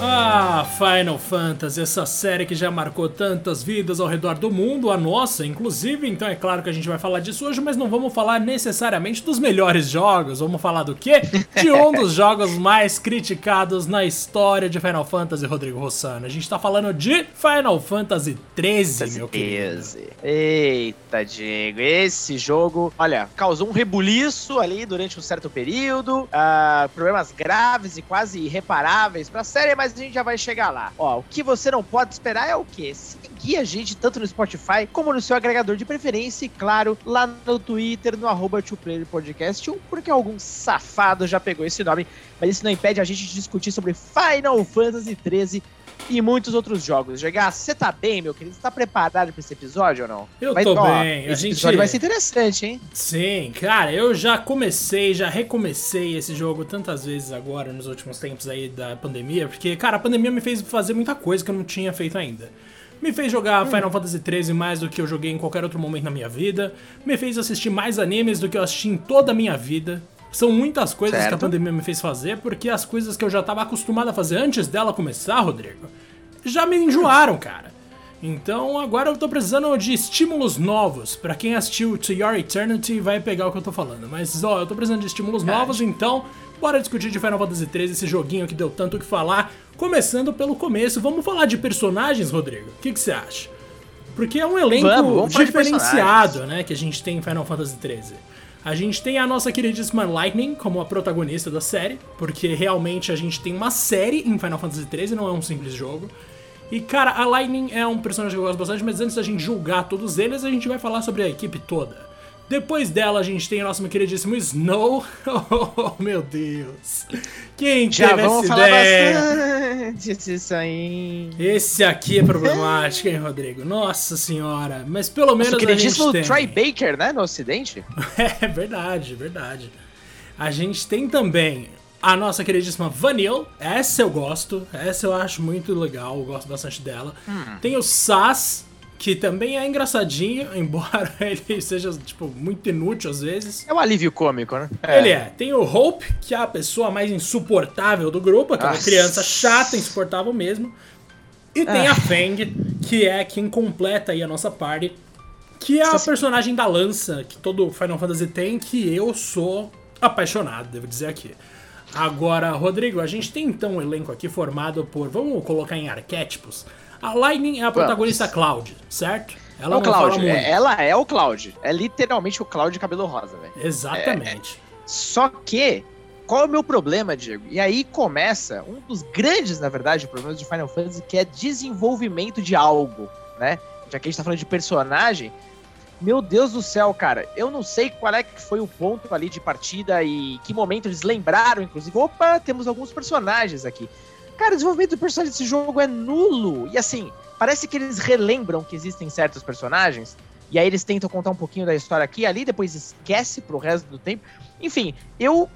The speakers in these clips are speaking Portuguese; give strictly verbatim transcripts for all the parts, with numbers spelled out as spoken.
Ah, Final Fantasy, essa série que já marcou tantas vidas ao redor do mundo, a nossa inclusive, então é claro que a gente vai falar disso hoje, mas não vamos falar necessariamente dos melhores jogos, vamos falar do quê? De um dos jogos mais criticados na história de Final Fantasy, Rodrigo Rossano. A gente tá falando de Final Fantasy treze, meu querido. Eita, Diego, esse jogo, olha, causou um rebuliço ali durante um certo período, uh, problemas graves e quase irreparáveis pra série, mas a gente já vai chegar lá. Ó, o que você não pode esperar é o quê? Seguir a gente tanto no Spotify como no seu agregador de preferência e, claro, lá no Twitter, no arroba two player podcast, porque algum safado já pegou esse nome, mas isso não impede a gente de discutir sobre Final Fantasy treze e muitos outros jogos. G H, você tá bem, meu querido? Você tá preparado pra esse episódio ou não? Eu vai, tô ó, bem. Esse a gente... episódio vai ser interessante, hein? Sim, cara, eu já comecei, já recomecei esse jogo tantas vezes agora, nos últimos tempos aí da pandemia, porque, cara, a pandemia me fez fazer muita coisa que eu não tinha feito ainda. Me fez jogar hum. Final Fantasy treze mais do que eu joguei em qualquer outro momento na minha vida. Me fez assistir mais animes do que eu assisti em toda a minha vida. São muitas coisas certo. que a pandemia me fez fazer, porque as coisas que eu já estava acostumado a fazer antes dela começar, Rodrigo, já me enjoaram, cara. Então agora eu tô precisando de estímulos novos. Pra quem assistiu To Your Eternity vai pegar o que eu tô falando. Mas ó, eu tô precisando de estímulos é. novos, então bora discutir de Final Fantasy treze, esse joguinho que deu tanto o que falar. Começando pelo começo, vamos falar de personagens, Rodrigo? O que que você acha? Porque é um elenco vamos, vamos diferenciado, né, que a gente tem em Final Fantasy treze. A gente tem a nossa queridíssima Lightning como a protagonista da série, porque realmente a gente tem uma série em Final Fantasy treze, não é um simples jogo. E cara, a Lightning é um personagem que eu gosto bastante, mas antes da gente julgar todos eles, a gente vai falar sobre a equipe toda. Depois dela a gente tem o nosso queridíssimo Snow. Oh, meu Deus. Quem Já teve essa ideia? Isso aí. Esse aqui é problemático, hein, Rodrigo? Nossa senhora. Mas pelo menos nosso a queridíssimo gente tem... Troy Baker, né, no ocidente? É verdade, verdade. A gente tem também a nossa queridíssima Vanille. Essa eu gosto. Essa eu acho muito legal. Eu gosto bastante dela. Hum. Tem o Sazh, que também é engraçadinho, embora ele seja, tipo, muito inútil às vezes. É um alívio cômico, né? É. Ele é. Tem o Hope, que é a pessoa mais insuportável do grupo, aquela Nossa. criança chata, insuportável mesmo. E tem ah. a Fang, que é quem completa aí a nossa party, que é a personagem da lança, que todo Final Fantasy tem, que eu sou apaixonado, devo dizer aqui. Agora, Rodrigo, a gente tem então um elenco aqui formado por, vamos colocar em arquétipos, a Lightning é a protagonista Cloud, certo? Ela é o Cloud, é, ela é o Cloud. É literalmente o Cloud de cabelo rosa, velho. Exatamente. É, é. Só que, qual é o meu problema, Diego? E aí começa um dos grandes, na verdade, problemas de Final Fantasy, que é desenvolvimento de algo, né? Já que a gente tá falando de personagem, meu Deus do céu, cara, eu não sei qual é que foi o ponto ali de partida e que momento eles lembraram, inclusive, opa, temos alguns personagens aqui. Cara, o desenvolvimento do personagem desse jogo é nulo. E assim, parece que eles relembram que existem certos personagens. E aí eles tentam contar um pouquinho da história aqui e ali, depois esquece pro resto do tempo. Enfim, eu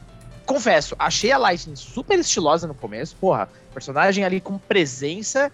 confesso, achei a Lightning super estilosa no começo. Porra, personagem ali com presença.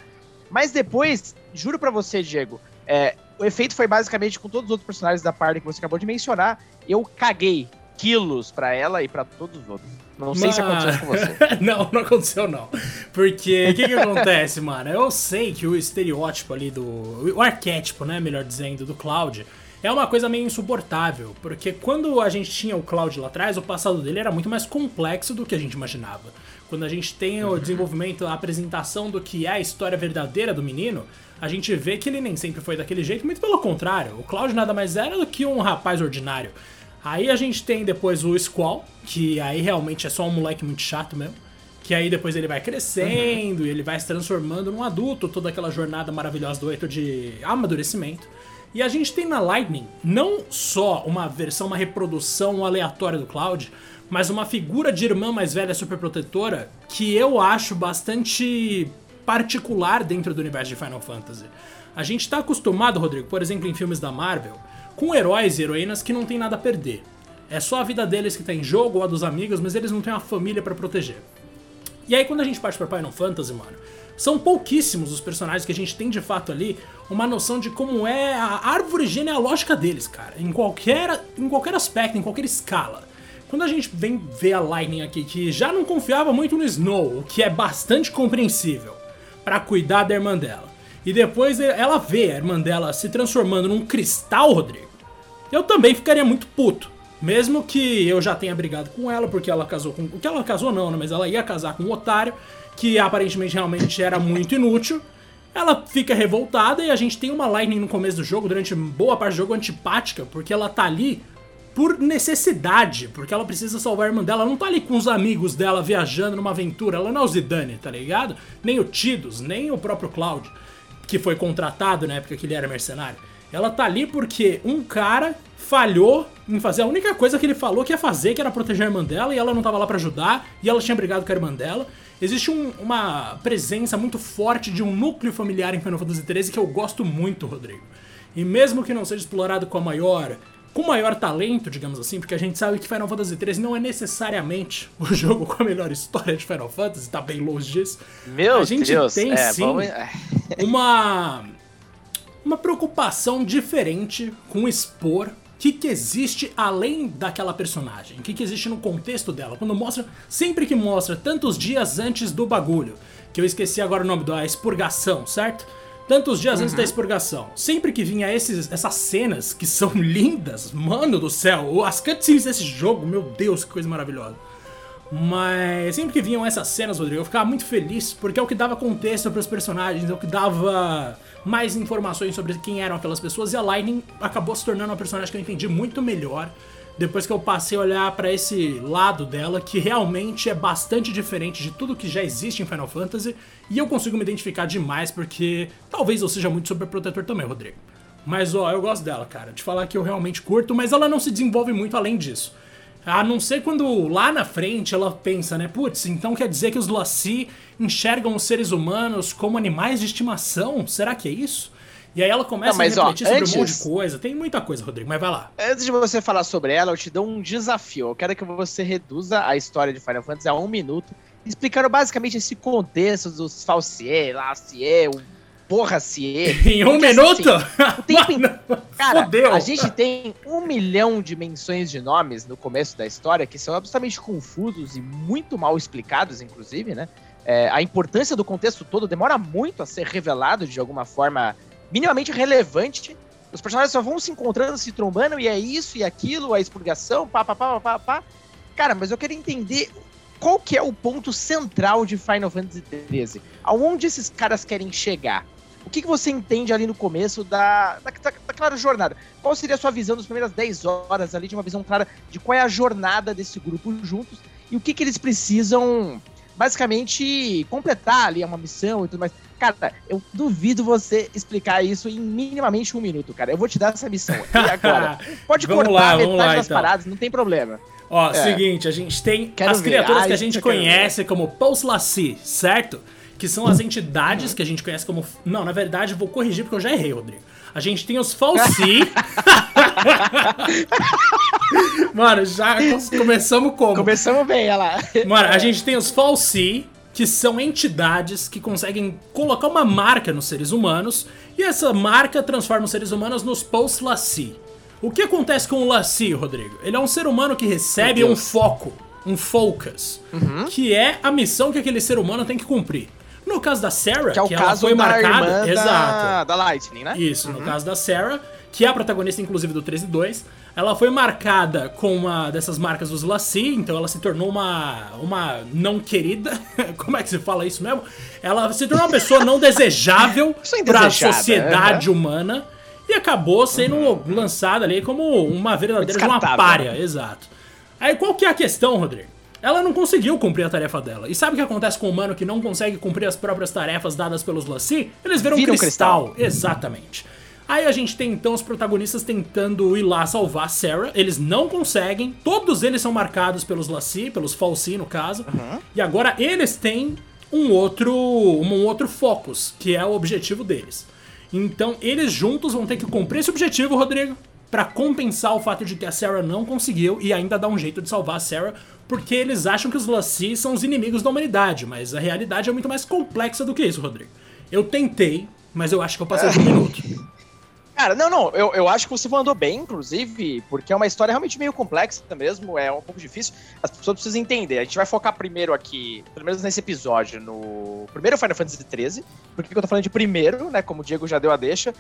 Mas depois, juro pra você, Diego, é, o efeito foi basicamente com todos os outros personagens da party que você acabou de mencionar. Eu caguei quilos pra ela e pra todos os outros. Não sei Mas... se aconteceu com você. Não, não aconteceu não. Porque o que que acontece, mano? Eu sei que o estereótipo ali do... O arquétipo, né, melhor dizendo, do Cloud é uma coisa meio insuportável. Porque quando a gente tinha o Cloud lá atrás, o passado dele era muito mais complexo do que a gente imaginava. Quando a gente tem o desenvolvimento, a apresentação do que é a história verdadeira do menino, a gente vê que ele nem sempre foi daquele jeito. Muito pelo contrário, o Cloud nada mais era do que um rapaz ordinário. Aí a gente tem depois o Squall, que aí realmente é só um moleque muito chato mesmo, que aí depois ele vai crescendo, uhum. e ele vai se transformando num adulto, toda aquela jornada maravilhosa do oito de amadurecimento. E a gente tem na Lightning não só uma versão, uma reprodução aleatória do Cloud, mas uma figura de irmã mais velha superprotetora que eu acho bastante particular dentro do universo de Final Fantasy. A gente tá acostumado, Rodrigo, por exemplo, em filmes da Marvel, com heróis e heroínas que não tem nada a perder. É só a vida deles que tá em jogo, ou a dos amigos, mas eles não têm uma família pra proteger. E aí quando a gente parte pra Final Fantasy, mano, são pouquíssimos os personagens que a gente tem de fato ali uma noção de como é a árvore genealógica deles, cara. Em qualquer, em qualquer aspecto, em qualquer escala. Quando a gente vem ver a Lightning aqui, que já não confiava muito no Snow, o que é bastante compreensível, para cuidar da irmã dela, e depois ela vê a irmã dela se transformando num cristal, Rodrigo, eu também ficaria muito puto. Mesmo que eu já tenha brigado com ela, porque ela casou com... que ela casou não, né? Mas ela ia casar com um otário, que aparentemente realmente era muito inútil. Ela fica revoltada e a gente tem uma Lightning no começo do jogo, durante boa parte do jogo, antipática, porque ela tá ali por necessidade, porque ela precisa salvar a irmã dela. Ela não tá ali com os amigos dela viajando numa aventura, ela não é o Zidane, tá ligado? Nem o Tidus, nem o próprio Cloud, que foi contratado na época que ele era mercenário. Ela tá ali porque um cara falhou em fazer a única coisa que ele falou que ia fazer, que era proteger a irmã dela, e ela não tava lá pra ajudar, e ela tinha brigado com a irmã dela. Existe um, uma presença muito forte de um núcleo familiar em Final Fantasy treze que eu gosto muito, Rodrigo. E mesmo que não seja explorado com a maior... com o maior talento, digamos assim, porque a gente sabe que Final Fantasy treze não é necessariamente o jogo com a melhor história de Final Fantasy, tá bem longe disso. Meu Deus! A gente Deus. tem, é, sim, vamos... uma... uma preocupação diferente com expor o que, que existe além daquela personagem, o que, que existe no contexto dela, quando mostra, sempre que mostra, tantos dias antes do bagulho, que eu esqueci agora o nome da expurgação, certo? Tantos dias uhum. antes da expurgação, sempre que vinha esses, essas cenas que são lindas, mano do céu, as cutscenes desse jogo, meu Deus, que coisa maravilhosa. Mas sempre que vinham essas cenas, Rodrigo, eu ficava muito feliz, porque é o que dava contexto para os personagens, é o que dava mais informações sobre quem eram aquelas pessoas, e a Lightning acabou se tornando uma personagem que eu entendi muito melhor depois que eu passei a olhar para esse lado dela, que realmente é bastante diferente de tudo que já existe em Final Fantasy, e eu consigo me identificar demais, porque talvez eu seja muito superprotetor também, Rodrigo. Mas ó, eu gosto dela, cara, de falar que eu realmente curto, mas ela não se desenvolve muito além disso. A não ser quando lá na frente ela pensa, né? Putz, então quer dizer que os l'Cie enxergam os seres humanos como animais de estimação? Será que é isso? E aí ela começa não, mas, a refletir ó, sobre antes... um monte de coisa. Tem muita coisa, Rodrigo, mas vai lá. Antes de você falar sobre ela, eu te dou um desafio. Eu quero que você reduza a história de Final Fantasy a um minuto, explicando basicamente esse contexto dos fal'Cie, l'Cie, o porra-Cie. Em um porque, minuto? Assim, tempo... Cara, fodeu. A gente tem um milhão de menções de nomes no começo da história que são absolutamente confusos e muito mal explicados, inclusive, né? É, a importância do contexto todo demora muito a ser revelado de alguma forma minimamente relevante. Os personagens só vão se encontrando, se trombando, e é isso e aquilo, a expurgação, pá, pá, pá, pá, pá. Cara, mas eu quero entender... qual que é o ponto central de Final Fantasy treze? Aonde esses caras querem chegar? O que, que você entende ali no começo da, da, da, da clara jornada? Qual seria a sua visão das primeiras dez horas ali, de uma visão clara de qual é a jornada desse grupo juntos e o que, que eles precisam, basicamente, completar ali, uma missão e tudo mais? Cara, eu duvido você explicar isso em minimamente um minuto, cara. Eu vou te dar essa missão. E agora? Pode cortar lá, a metade lá, das então. paradas, não tem problema. Ó, é. seguinte, a gente tem quero as criaturas ver. que a gente conhece como l'Cie, certo? Que são as entidades uhum. que a gente conhece como... Não, na verdade, vou corrigir porque eu já errei, Rodrigo. A gente tem os fal'Cie. Mano, já começamos como? Começamos bem, olha lá. Mano, a gente tem os fal'Cie, que são entidades que conseguem colocar uma marca nos seres humanos, e essa marca transforma os seres humanos nos l'Cie. O que acontece com o l'Cie, Rodrigo? Ele é um ser humano que recebe um foco, um focus, uhum. que é a missão que aquele ser humano tem que cumprir. No caso da Serah, que, é o que ela caso foi da marcada... Irmã exato. Da, da Lightning, né? Isso, uhum. no caso da Serah, que é a protagonista, inclusive, do treze dois, ela foi marcada com uma dessas marcas dos l'Cie, então ela se tornou uma, uma não querida, como é que se fala isso mesmo? Ela se tornou uma pessoa não desejável para a sociedade uhum. humana, e acabou sendo uhum. lançada ali como uma verdadeira uma pária, exato. Aí qual que é a questão, Rodrigo? Ela não conseguiu cumprir a tarefa dela. E sabe o que acontece com o humano que não consegue cumprir as próprias tarefas dadas pelos l'Cie? Eles viram Vira um cristal. cristal. Exatamente. Aí a gente tem então os protagonistas tentando ir lá salvar a Serah. Eles não conseguem. Todos eles são marcados pelos l'Cie, pelos fal'Cie no caso. Uhum. E agora eles têm um outro, um outro focus, que é o objetivo deles. Então, eles juntos vão ter que cumprir esse objetivo, Rodrigo, pra compensar o fato de que a Serah não conseguiu e ainda dar um jeito de salvar a Serah, porque eles acham que os l'Cie são os inimigos da humanidade, mas a realidade é muito mais complexa do que isso, Rodrigo. Eu tentei, mas eu acho que eu passei de um minuto. Cara, não, não, eu, eu acho que você mandou bem, inclusive, porque é uma história realmente meio complexa mesmo, é um pouco difícil, as pessoas precisam entender. A gente vai focar primeiro aqui, pelo menos nesse episódio, no primeiro Final Fantasy treze, porque eu tô falando de primeiro, né, como o Diego já deu a deixa,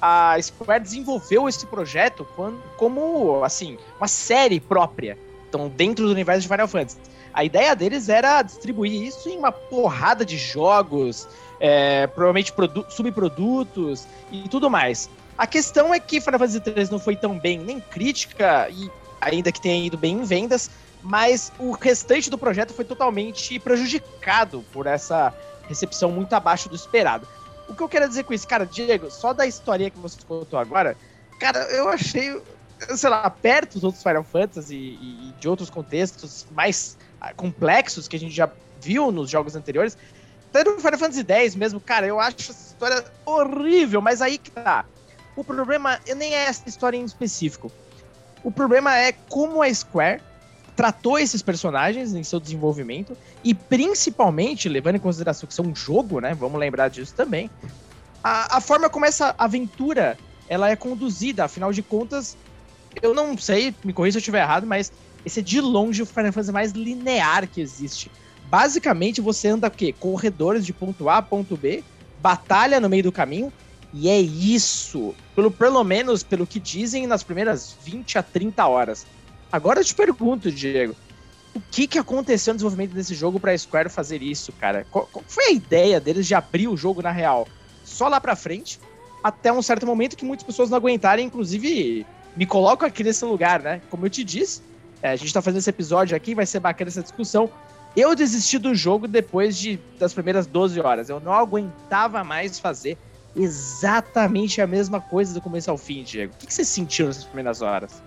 a Square desenvolveu esse projeto quando, como, assim, uma série própria, então dentro do universo de Final Fantasy. A ideia deles era distribuir isso em uma porrada de jogos, é, provavelmente produ- subprodutos e tudo mais. A questão é que Final Fantasy treze não foi tão bem nem crítica, e ainda que tenha ido bem em vendas, mas o restante do projeto foi totalmente prejudicado por essa recepção muito abaixo do esperado. O que eu quero dizer com isso, cara, Diego, só da historinha que você contou agora, cara, eu achei, sei lá, perto dos outros Final Fantasy e, e de outros contextos mais complexos que a gente já viu nos jogos anteriores, até no Final Fantasy X mesmo, cara, eu acho essa história horrível, mas aí que tá. O problema nem é essa história em específico. O problema é como a Square tratou esses personagens em seu desenvolvimento e principalmente, levando em consideração que isso é um jogo, né? Vamos lembrar disso também. A, a forma como essa aventura ela é conduzida, afinal de contas, eu não sei, me corrija se eu estiver errado, mas esse é de longe o Final Fantasy mais linear que existe. Basicamente, você anda o quê? Corredores de ponto A a ponto B, batalha no meio do caminho. E é isso, pelo, pelo menos pelo que dizem nas primeiras vinte a trinta horas. Agora eu te pergunto, Diego, o que, que aconteceu no desenvolvimento desse jogo pra Square fazer isso, cara? Qual, qual foi a ideia deles de abrir o jogo, na real, só lá pra frente, até um certo momento que muitas pessoas não aguentarem, inclusive me colocam aqui nesse lugar, né? Como eu te disse, é, a gente tá fazendo esse episódio aqui, vai ser bacana essa discussão. Eu desisti do jogo depois de, das primeiras doze horas, eu não aguentava mais fazer exatamente a mesma coisa do começo ao fim, Diego. O que você sentiu nessas primeiras horas?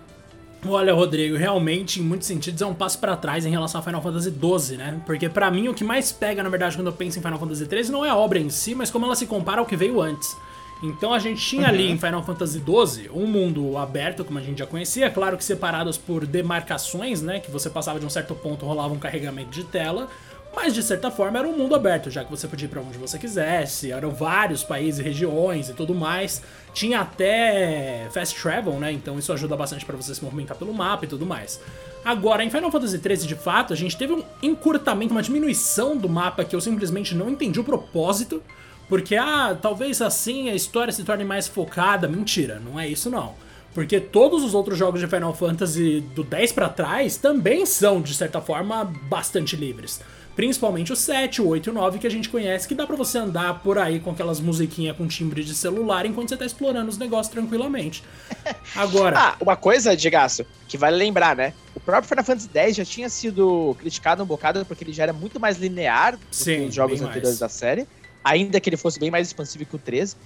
Olha, Rodrigo, realmente, em muitos sentidos, é um passo pra trás em relação a Final Fantasy doze, né? Porque pra mim, o que mais pega, na verdade, quando eu penso em Final Fantasy treze, não é a obra em si, mas como ela se compara ao que veio antes. Então a gente tinha ali, uhum. em Final Fantasy doze, um mundo aberto, como a gente já conhecia, claro que separados por demarcações, né? Que você passava de um certo ponto, rolava um carregamento de tela, mas de certa forma era um mundo aberto, já que você podia ir pra onde você quisesse, eram vários países, regiões e tudo mais, tinha até fast travel, né, então isso ajuda bastante pra você se movimentar pelo mapa e tudo mais. Agora, em Final Fantasy treze, de fato, a gente teve um encurtamento, uma diminuição do mapa que eu simplesmente não entendi o propósito, porque, ah, talvez assim a história se torne mais focada, mentira, não é isso não. Porque todos os outros jogos de Final Fantasy do dez pra trás também são, de certa forma, bastante livres. Principalmente o sete, o oito e o nove que a gente conhece, que dá pra você andar por aí com aquelas musiquinhas com timbre de celular enquanto você tá explorando os negócios tranquilamente. Agora... ah, uma coisa, Digaço, que vale lembrar, né? O próprio Final Fantasy X já tinha sido criticado um bocado porque ele já era muito mais linear Sim, do que os jogos anteriores mais. Da série, ainda que ele fosse bem mais expansivo que o treze.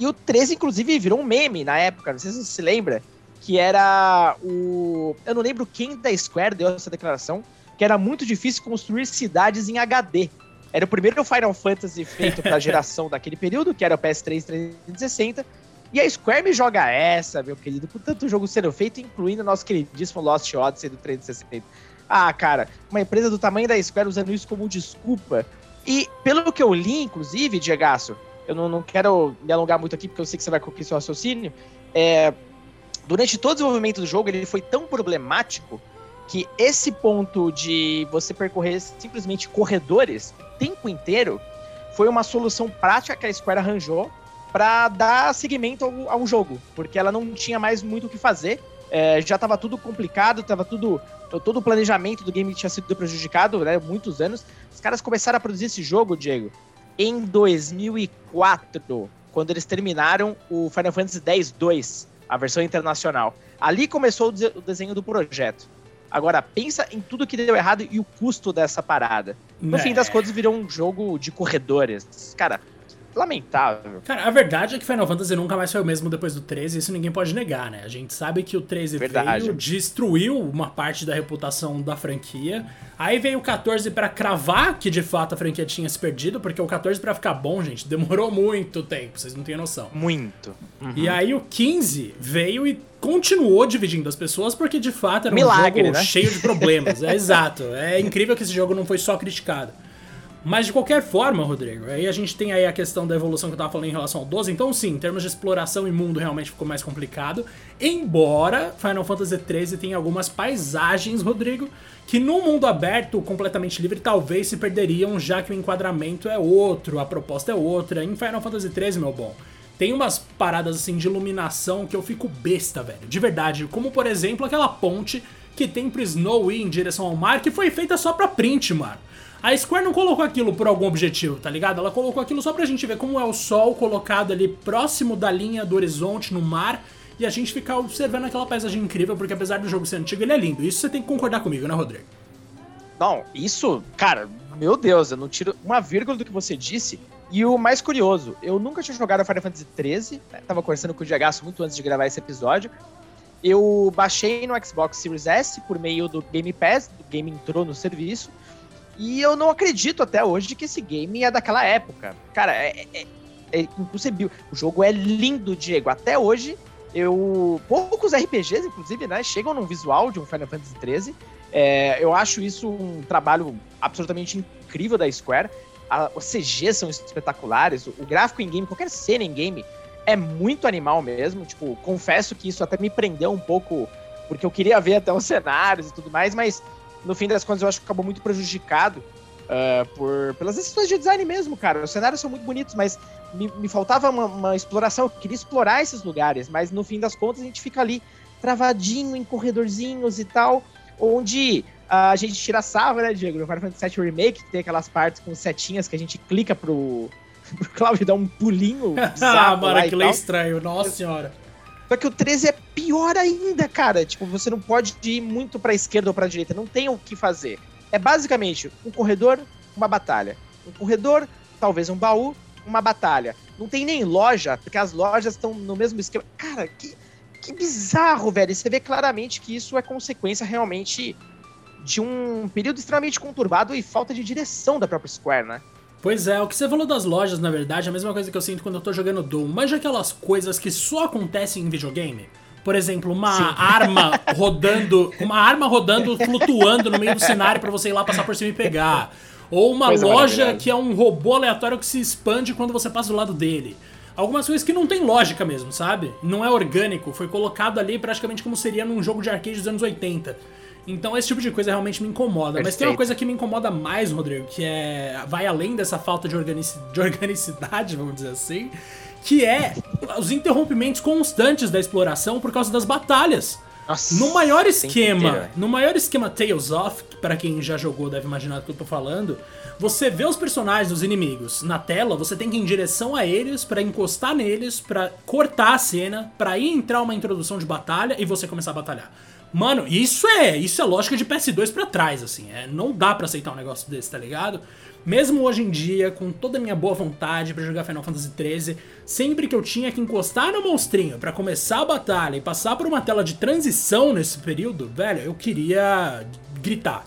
E o treze, inclusive, virou um meme na época, não sei se você se lembra, que era o... eu não lembro quem da Square deu essa declaração, que era muito difícil construir cidades em H D. Era o primeiro Final Fantasy feito pra geração daquele período, que era o P S três trezentos e sessenta, e a Square me joga essa, meu querido, com tanto jogo sendo feito, incluindo o nosso queridíssimo Lost Odyssey do trezentos e sessenta. Ah, cara, uma empresa do tamanho da Square usando isso como desculpa. E pelo que eu li, inclusive, Diegaço, eu não, não quero me alongar muito aqui, porque eu sei que você vai concluir seu raciocínio, é, durante todo o desenvolvimento do jogo, ele foi tão problemático que esse ponto de você percorrer simplesmente corredores o tempo inteiro foi uma solução prática que a Square arranjou para dar seguimento ao, ao jogo, porque ela não tinha mais muito o que fazer, é, já estava tudo complicado, tava tudo, todo o planejamento do game tinha sido prejudicado, né, muitos anos. Os caras começaram a produzir esse jogo, Diego, em dois mil e quatro, quando eles terminaram o Final Fantasy X dois, a versão internacional. Ali começou o, de- o desenho do projeto. Agora, pensa em tudo que deu errado e o custo dessa parada. No é. fim das contas, virou um jogo de corredores. Cara, lamentável. Cara, a verdade é que Final Fantasy nunca mais foi o mesmo depois do treze, isso ninguém pode negar, né? A gente sabe que o treze verdade. veio, destruiu uma parte da reputação da franquia. Aí veio o catorze pra cravar que, de fato, a franquia tinha se perdido, porque o catorze pra ficar bom, gente, demorou muito tempo, vocês não têm noção. Muito. Uhum. E aí o quinze veio e continuou dividindo as pessoas, porque de fato era um Milagre, jogo né? cheio de problemas. É exato. É incrível que esse jogo não foi só criticado. Mas de qualquer forma, Rodrigo, aí a gente tem aí a questão da evolução que eu tava falando em relação ao doze, então sim, em termos de exploração e mundo realmente ficou mais complicado, embora Final Fantasy treze tenha algumas paisagens, Rodrigo, que num mundo aberto, completamente livre, talvez se perderiam, já que o enquadramento é outro, a proposta é outra. Em Final Fantasy treze, meu bom, tem umas paradas assim de iluminação que eu fico besta, velho, de verdade, como por exemplo aquela ponte que tem pro Snow ir em direção ao mar, que foi feita só pra print, mano. A Square não colocou aquilo por algum objetivo, tá ligado? Ela colocou aquilo só pra gente ver como é o sol colocado ali próximo da linha do horizonte no mar e a gente ficar observando aquela paisagem incrível, porque apesar do jogo ser antigo, ele é lindo. Isso você tem que concordar comigo, né, Rodrigo? Não, isso, cara, meu Deus, eu não tiro uma vírgula do que você disse. E o mais curioso, eu nunca tinha jogado Final Fantasy treze, né? Tava conversando com o Diego muito antes de gravar esse episódio. Eu baixei no Xbox Series S por meio do Game Pass, o game entrou no serviço. E eu não acredito até hoje que esse game é daquela época. Cara, é, é, é impossível. O jogo é lindo, Diego. Até hoje, eu poucos R P Gs, inclusive, né, chegam num visual de um Final Fantasy treze. É, eu acho isso um trabalho absolutamente incrível da Square. A, os C Gs são espetaculares. O, o gráfico em game, qualquer cena em game, é muito animal mesmo. Tipo, confesso que isso até me prendeu um pouco, porque eu queria ver até os cenários e tudo mais, mas... no fim das contas, eu acho que acabou muito prejudicado uh, por, pelas decisões de design mesmo, cara. Os cenários são muito bonitos, mas me, me faltava uma, uma exploração. Eu queria explorar esses lugares, mas no fim das contas a gente fica ali travadinho em corredorzinhos e tal, onde uh, a gente tira a salva, né, Diego? No Final Fantasy sete Remake, que tem aquelas partes com setinhas que a gente clica pro, pro Cloud dar um pulinho. Ah, mano, que lei estranho, nossa senhora. Só que o treze é pior ainda, cara. Tipo, você não pode ir muito pra esquerda ou pra direita. Não tem o que fazer. É basicamente um corredor, uma batalha. Um corredor, talvez um baú, uma batalha. Não tem nem loja, porque as lojas estão no mesmo esquema. Cara, que, que bizarro, velho. E você vê claramente que isso é consequência realmente de um período extremamente conturbado e falta de direção da própria Square, né? Pois é, o que você falou das lojas, na verdade, é a mesma coisa que eu sinto quando eu tô jogando Doom. Manja aquelas coisas que só acontecem em videogame? Por exemplo, uma Sim. arma rodando, uma arma rodando, flutuando no meio do cenário pra você ir lá passar por cima e pegar. Ou uma coisa loja que é um robô aleatório que se expande quando você passa do lado dele. Algumas coisas que não tem lógica mesmo, sabe? Não é orgânico, foi colocado ali praticamente como seria num jogo de arcade dos anos oitenta. Então esse tipo de coisa realmente me incomoda. Perfeito. Mas tem uma coisa que me incomoda mais, Rodrigo, que é vai além dessa falta de, organici... de organicidade, vamos dizer assim, que é os interrompimentos constantes da exploração por causa das batalhas. Nossa, no maior esquema, ter, no maior esquema Tales of, que pra quem já jogou deve imaginar do que eu tô falando, você vê os personagens, os inimigos na tela, você tem que ir em direção a eles, pra encostar neles, pra cortar a cena, pra ir entrar uma introdução de batalha e você começar a batalhar. Mano, isso é, isso é lógica de P S dois pra trás, assim, é, não dá pra aceitar um negócio desse, tá ligado? Mesmo hoje em dia, com toda a minha boa vontade pra jogar Final Fantasy treze, sempre que eu tinha que encostar no monstrinho pra começar a batalha e passar por uma tela de transição nesse período, velho, eu queria gritar.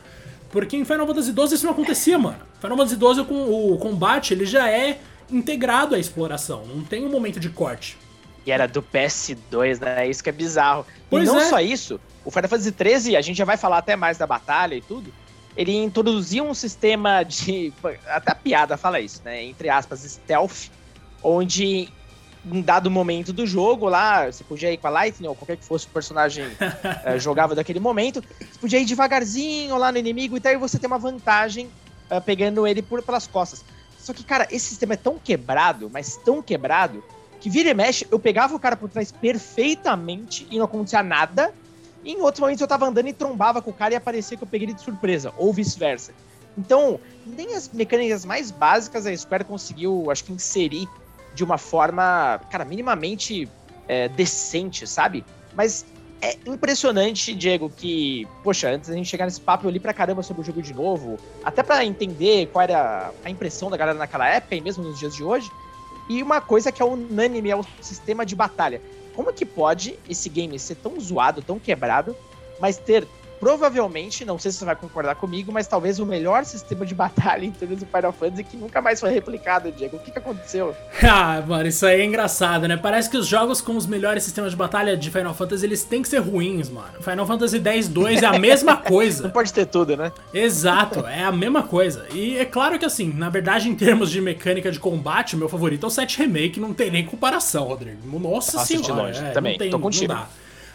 Porque em Final Fantasy doze isso não acontecia, mano. Final Fantasy doze, o, o combate, ele já é integrado à exploração, não tem um momento de corte. E era do P S dois, né? Isso que é bizarro. Pois e não é. Só isso, o Final Fantasy treze, a gente já vai falar até mais da batalha e tudo, ele introduziu um sistema de... até a piada fala isso, né? Entre aspas, stealth, onde em dado momento do jogo lá, você podia ir com a Lightning ou qualquer que fosse o personagem uh, jogava daquele momento, você podia ir devagarzinho lá no inimigo e tal, e você tem uma vantagem uh, pegando ele por, pelas costas. Só que, cara, esse sistema é tão quebrado, mas tão quebrado, que vira e mexe, eu pegava o cara por trás perfeitamente e não acontecia nada. E em outros momentos eu tava andando e trombava com o cara e aparecia que eu peguei ele de surpresa, ou vice-versa. Então, nem as mecânicas mais básicas a Square conseguiu, acho que, inserir de uma forma, cara, minimamente é, decente, sabe? Mas é impressionante, Diego, que, poxa, antes da gente chegar nesse papo, eu li pra caramba sobre o jogo de novo, até pra entender qual era a impressão da galera naquela época e mesmo nos dias de hoje. E uma coisa que é unânime é o sistema de batalha. Como é que pode esse game ser tão zoado, tão quebrado, mas ter provavelmente, não sei se você vai concordar comigo, mas talvez o melhor sistema de batalha em todos os Final Fantasy que nunca mais foi replicado, Diego. O que, que aconteceu? Ah, mano, isso aí é engraçado, né? Parece que os jogos com os melhores sistemas de batalha de Final Fantasy, eles têm que ser ruins, mano. Final Fantasy X dois é a mesma coisa. Não pode ter tudo, né? Exato, é a mesma coisa. E é claro que, assim, na verdade, em termos de mecânica de combate, o meu favorito é o sete Remake, não tem nem comparação, Rodrigo. Nossa, Nossa senhora. De longe. É, também, não tem, tô contigo. Não dá.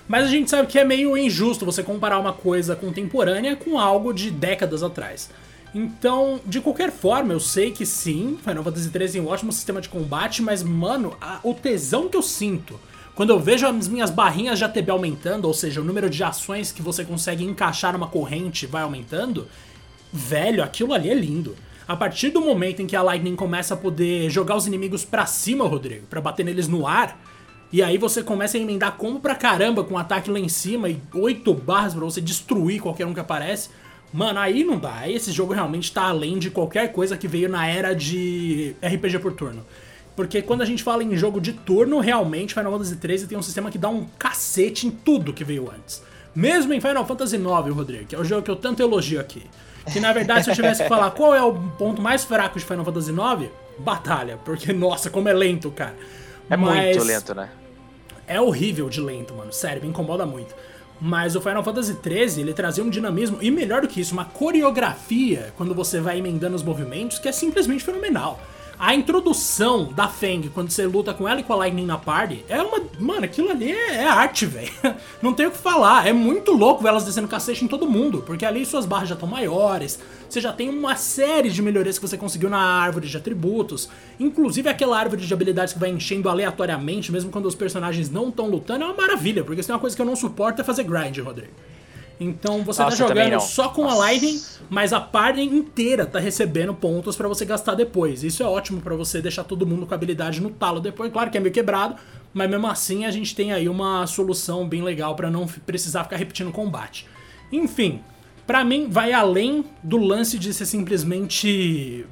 Mas a gente sabe que é meio injusto você comparar uma coisa contemporânea com algo de décadas atrás. Então, de qualquer forma, eu sei que sim, Final Fantasy treze é um ótimo sistema de combate, mas, mano, a, o tesão que eu sinto quando eu vejo as minhas barrinhas de A T B aumentando, ou seja, o número de ações que você consegue encaixar numa corrente vai aumentando, velho, aquilo ali é lindo. A partir do momento em que a Lightning começa a poder jogar os inimigos pra cima, Rodrigo, pra bater neles no ar, e aí você começa a emendar combo pra caramba com um ataque lá em cima e oito barras pra você destruir qualquer um que aparece, mano, aí não dá. Aí esse jogo realmente tá além de qualquer coisa que veio na era de R P G por turno. Porque quando a gente fala em jogo de turno, realmente Final Fantasy treze tem um sistema que dá um cacete em tudo que veio antes. Mesmo em Final Fantasy nove, Rodrigo, que é o jogo que eu tanto elogio aqui. Que na verdade, se eu tivesse que falar qual é o ponto mais fraco de Final Fantasy nove, batalha. Porque, nossa, como é lento, cara. É Mas... muito lento, né? É horrível de lento, mano. Sério, me incomoda muito. Mas o Final Fantasy treze, ele trazia um dinamismo, e melhor do que isso, uma coreografia, quando você vai emendando os movimentos, que é simplesmente fenomenal. A introdução da Fang, quando você luta com ela e com a Lightning na party, é uma... Mano, aquilo ali é, é arte, velho. Não tem o que falar. É muito louco ver elas descendo cacete em todo mundo, porque ali suas barras já estão maiores, você já tem uma série de melhorias que você conseguiu na árvore de atributos, inclusive aquela árvore de habilidades que vai enchendo aleatoriamente, mesmo quando os personagens não estão lutando, é uma maravilha, porque se tem uma coisa que eu não suporto é fazer grind, Rodrigo. Então você Nossa, tá jogando só com Nossa. a Lightning, mas a party inteira tá recebendo pontos pra você gastar depois. Isso é ótimo pra você deixar todo mundo com a habilidade no talo depois. Claro que é meio quebrado, mas mesmo assim a gente tem aí uma solução bem legal pra não precisar ficar repetindo o combate. Enfim, pra mim vai além do lance de ser simplesmente...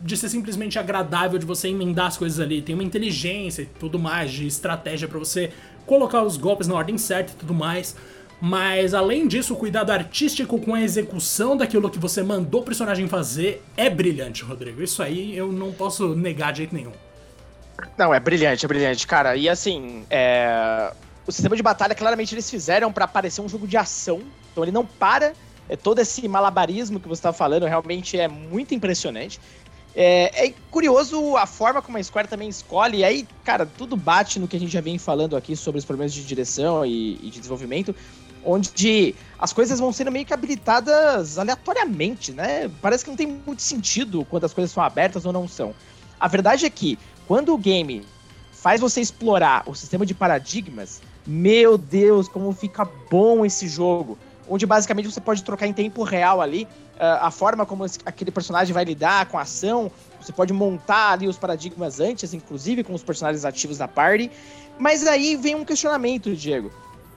de ser simplesmente agradável, de você emendar as coisas ali. Tem uma inteligência e tudo mais, de estratégia pra você colocar os golpes na ordem certa e tudo mais. Mas, além disso, o cuidado artístico com a execução daquilo que você mandou o personagem fazer é brilhante, Rodrigo. Isso aí eu não posso negar de jeito nenhum. Não, é brilhante, é brilhante, cara. E, assim, é... o sistema de batalha, claramente, eles fizeram pra parecer um jogo de ação. Então, ele não para. É todo esse malabarismo que você tá falando realmente é muito impressionante. É, é curioso a forma como a Square também escolhe, e aí, cara, tudo bate no que a gente já vem falando aqui sobre os problemas de direção e, e de desenvolvimento, onde as coisas vão sendo meio que habilitadas aleatoriamente, né? Parece que não tem muito sentido quando as coisas são abertas ou não são. A verdade é que, quando o game faz você explorar o sistema de paradigmas, meu Deus, como fica bom esse jogo! Onde basicamente você pode trocar em tempo real ali a forma como aquele personagem vai lidar com a ação. Você pode montar ali os paradigmas antes, inclusive com os personagens ativos na party. Mas aí vem um questionamento, Diego.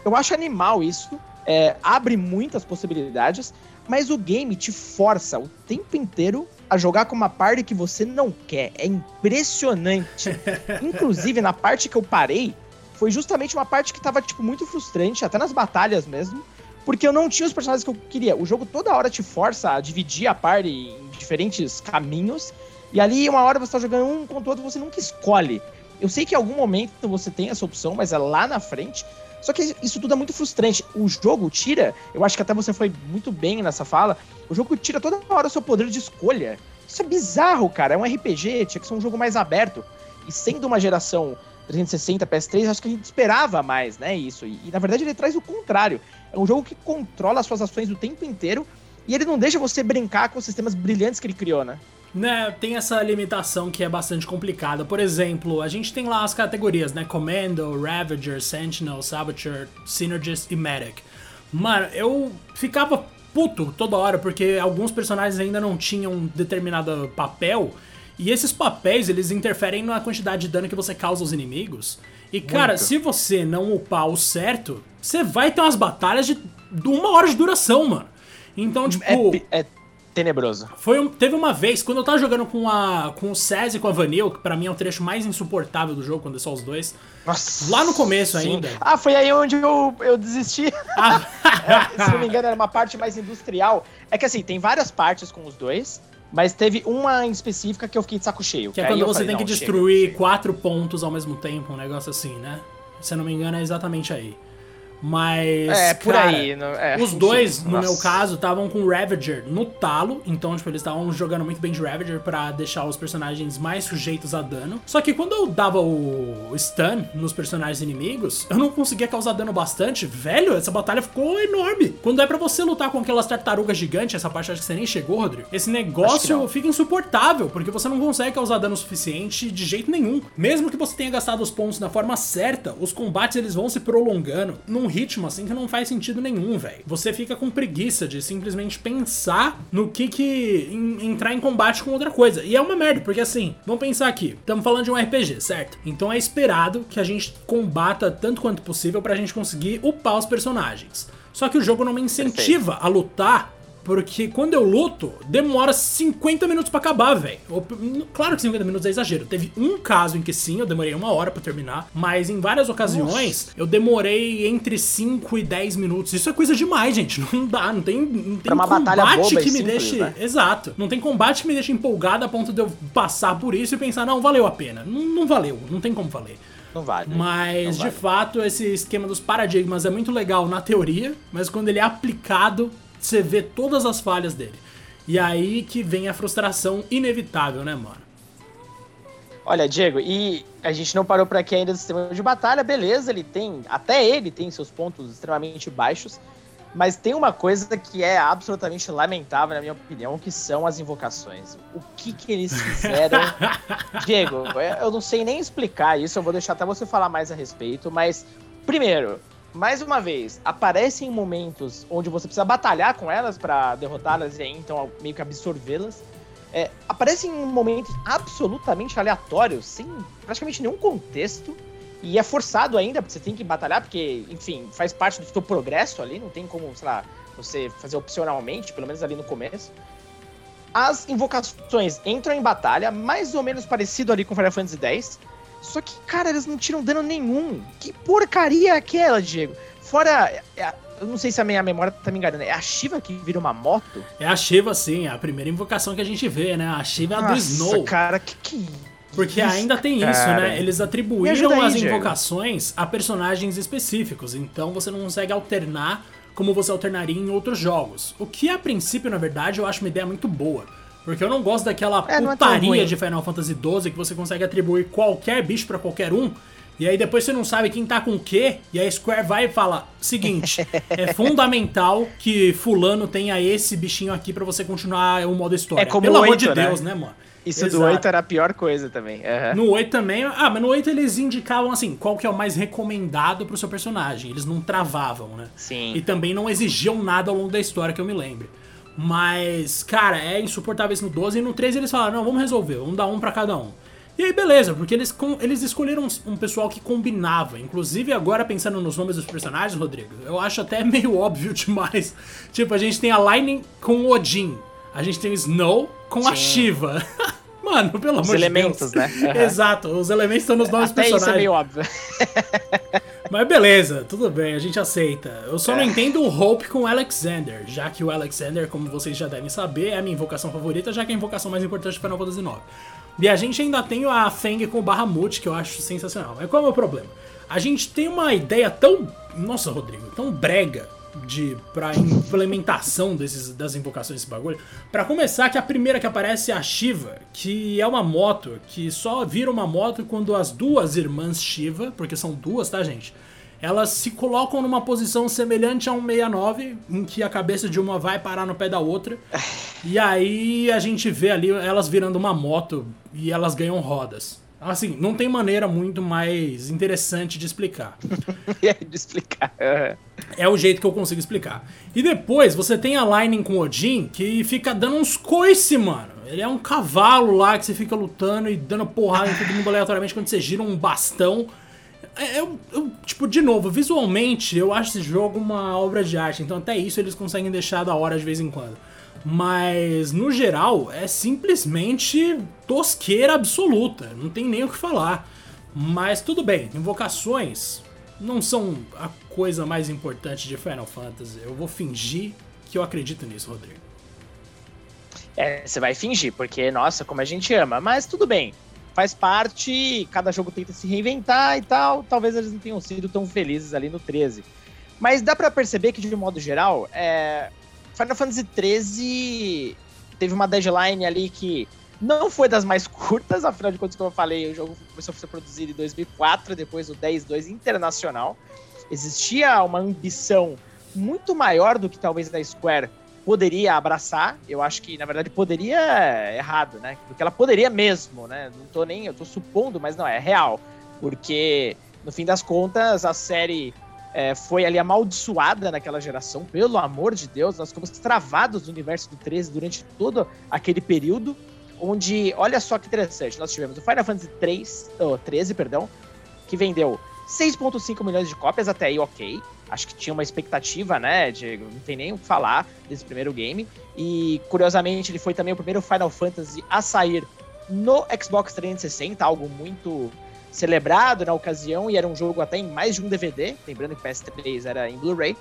Eu acho animal isso, é, abre muitas possibilidades, mas o game te força o tempo inteiro a jogar com uma party que você não quer. É impressionante. Inclusive, na parte que eu parei, foi justamente uma parte que tava tipo, muito frustrante, até nas batalhas mesmo, porque eu não tinha os personagens que eu queria. O jogo toda hora te força a dividir a party em diferentes caminhos. E ali, uma hora você tá jogando um contra o outro, você nunca escolhe. Eu sei que em algum momento você tem essa opção, mas é lá na frente. Só que isso tudo é muito frustrante. O jogo tira... Eu acho que até você foi muito bem nessa fala. O jogo tira toda hora o seu poder de escolha. Isso é bizarro, cara. É um R P G, tinha que ser um jogo mais aberto. E sendo uma geração... trezentos e sessenta, P S três, acho que a gente esperava mais, né, isso. E, e, na verdade, ele traz o contrário. É um jogo que controla as suas ações o tempo inteiro e ele não deixa você brincar com os sistemas brilhantes que ele criou, né? Né, tem essa limitação que é bastante complicada. Por exemplo, a gente tem lá as categorias, né? Commando, Ravager, Sentinel, Saboteur, Synergist e Medic. Mano, eu ficava puto toda hora porque alguns personagens ainda não tinham um determinado papel. E esses papéis, eles interferem na quantidade de dano que você causa aos inimigos. E, cara, Muito. se você não upar o certo, você vai ter umas batalhas de uma hora de duração, mano. Então, tipo... É, é tenebroso. Foi um, teve uma vez, quando eu tava jogando com, a, com o Sazh e com a Vanille, que pra mim é o trecho mais insuportável do jogo, quando é só os dois. Nossa. Lá no começo sim. ainda. Ah, foi aí onde eu, eu desisti. Ah, se não me engano, era uma parte mais industrial. É que assim, tem várias partes com os dois, mas teve uma em específica que eu fiquei de saco cheio. Que é quando você falei, tem que destruir chega, chega. quatro pontos ao mesmo tempo, um negócio assim, né? Se eu não me engano, é exatamente aí. Mas, é, por cara, aí, não, é, os dois, sim, no nossa. meu caso, estavam com o Ravager no talo. Então, tipo, eles estavam jogando muito bem de Ravager pra deixar os personagens mais sujeitos a dano. Só que quando eu dava o stun nos personagens inimigos, eu não conseguia causar dano bastante. Velho, essa batalha ficou enorme. Quando é pra você lutar com aquelas tartarugas gigantes, essa parte acho que você nem chegou, Rodrigo. Esse negócio fica insuportável, porque você não consegue causar dano suficiente de jeito nenhum. Mesmo que você tenha gastado os pontos na forma certa, os combates eles vão se prolongando. Não ritmo assim que não faz sentido nenhum, velho. Você fica com preguiça de simplesmente pensar no que que... Em, entrar em combate com outra coisa. E é uma merda, porque assim, vamos pensar aqui. Estamos falando de um R P G, certo? Então é esperado que a gente combata tanto quanto possível pra gente conseguir upar os personagens. Só que o jogo não me incentiva a lutar, porque quando eu luto, demora cinquenta minutos pra acabar, velho. Claro que cinquenta minutos é exagero. Teve um caso em que sim, eu demorei uma hora pra terminar. Mas em várias ocasiões, Nossa. eu demorei entre cinco e dez minutos. Isso é coisa demais, gente. Não dá, não tem, não tem uma combate boba que me simples, deixe... Né? Exato. Não tem combate que me deixe empolgado a ponto de eu passar por isso e pensar, não, valeu a pena. Não, não valeu, não tem como valer. Não vale. Mas, não vale. de fato, esse esquema dos paradigmas é muito legal na teoria, mas quando ele é aplicado... Você vê todas as falhas dele. E aí que vem a frustração inevitável, né, mano? Olha, Diego, e a gente não parou por aqui ainda do sistema de batalha. Beleza, ele tem... Até ele tem seus pontos extremamente baixos. Mas tem uma coisa que é absolutamente lamentável, na minha opinião, que são as invocações. O que que eles fizeram? Diego, eu não sei nem explicar isso. Eu vou deixar até você falar mais a respeito. Mas, primeiro... Mais uma vez, aparecem momentos onde você precisa batalhar com elas pra derrotá-las e aí, então, meio que absorvê-las. É, aparecem em momentos absolutamente aleatórios, sem praticamente nenhum contexto. E é forçado ainda, porque você tem que batalhar, porque, enfim, faz parte do seu progresso ali. Não tem como, sei lá, você fazer opcionalmente, pelo menos ali no começo. As invocações entram em batalha, mais ou menos parecido ali com Final Fantasy X. Só que, cara, eles não tiram dano nenhum. Que porcaria é aquela, Diego? Fora... Eu não sei se a minha memória tá me enganando. É a Shiva que vira uma moto? É a Shiva, sim. É a primeira invocação que a gente vê, né? A Shiva é a do Snow. Nossa, cara, que que... Porque ainda tem isso, cara. né? Eles atribuíram aí, as invocações Diego. a personagens específicos. Então você não consegue alternar como você alternaria em outros jogos. O que, a princípio, na verdade, eu acho uma ideia muito boa. Porque eu não gosto daquela é, putaria é de Final Fantasy doze que você consegue atribuir qualquer bicho pra qualquer um. E aí depois você não sabe quem tá com o quê. E a Square vai e fala, seguinte, é fundamental que fulano tenha esse bichinho aqui pra você continuar o modo história. É como Pelo oito, amor de né? Deus, né, mano? Isso Exato. do oito era a pior coisa também. Uhum. No oito também... Ah, mas no oito eles indicavam, assim, qual que é o mais recomendado pro seu personagem. Eles não travavam, né? Sim. E também não exigiam nada ao longo da história, que eu me lembre. Mas, cara, é insuportável isso no doze. E no treze eles falaram, não, vamos resolver, vamos dar um pra cada um. E aí, beleza, porque eles, eles escolheram um pessoal que combinava. Inclusive, agora, pensando nos nomes dos personagens, Rodrigo, eu acho até meio óbvio demais. Tipo, a gente tem a Lightning com o Odin. A gente tem o Snow com Sim. a Shiva. Mano, pelo os amor de Deus. Os elementos, né? Uhum. Exato, os elementos estão nos nomes até personagens. Isso é meio óbvio. Mas beleza, tudo bem, a gente aceita. Eu só é. não entendo o Hope com o Alexander, já que o Alexander, como vocês já devem saber, é a minha invocação favorita, já que é a invocação mais importante do Final Fantasy nove. E a gente ainda tem a Fang com o Bahamut, que eu acho sensacional. Mas qual é o meu problema? A gente tem uma ideia tão... Nossa, Rodrigo, tão brega de, pra implementação desses, das invocações desse bagulho. Pra começar, que a primeira que aparece é a Shiva, que é uma moto, que só vira uma moto quando as duas irmãs Shiva, porque são duas, tá, gente? Elas se colocam numa posição semelhante a um sessenta e nove, em que a cabeça de uma vai parar no pé da outra. E aí a gente vê ali elas virando uma moto e elas ganham rodas. Assim, não tem maneira muito mais interessante de explicar. de explicar. É o jeito que eu consigo explicar. E depois você tem a Lightning com o Odin, que fica dando uns coice, mano. Ele é um cavalo lá que você fica lutando e dando porrada em todo mundo aleatoriamente quando você gira um bastão. Eu, eu, tipo, de novo, visualmente eu acho esse jogo uma obra de arte. Então até isso eles conseguem deixar da hora de vez em quando. Mas, no geral, é simplesmente tosqueira absoluta. Não tem nem o que falar. Mas tudo bem, invocações não são a coisa mais importante de Final Fantasy. Eu vou fingir que eu acredito nisso, Rodrigo. É, você vai fingir, porque, nossa, como a gente ama. Mas tudo bem, faz parte, cada jogo tenta se reinventar e tal. Talvez eles não tenham sido tão felizes ali no treze. Mas dá pra perceber que, de modo geral, é... Final Fantasy treze teve uma deadline ali que não foi das mais curtas, afinal de contas, como eu falei, o jogo começou a ser produzido em dois mil e quatro, depois o dez dois internacional. Existia uma ambição muito maior do que talvez a Square poderia abraçar. Eu acho que, na verdade, poderia é errado, né? Porque ela poderia mesmo, né? Não tô nem, eu tô supondo, mas não, é real. Porque, no fim das contas, a série é, foi ali amaldiçoada naquela geração. Pelo amor de Deus, nós ficamos travados no universo do treze durante todo aquele período. Onde, olha só que interessante, nós tivemos o Final Fantasy três, oh, treze, perdão, que vendeu seis vírgula cinco milhões de cópias, até aí ok. Acho que tinha uma expectativa, né, Diego? Não tem nem o que falar desse primeiro game. E, curiosamente, ele foi também o primeiro Final Fantasy a sair no Xbox trezentos e sessenta, algo muito celebrado na ocasião, e era um jogo até em mais de um D V D, lembrando que o P S três era em Blu-ray.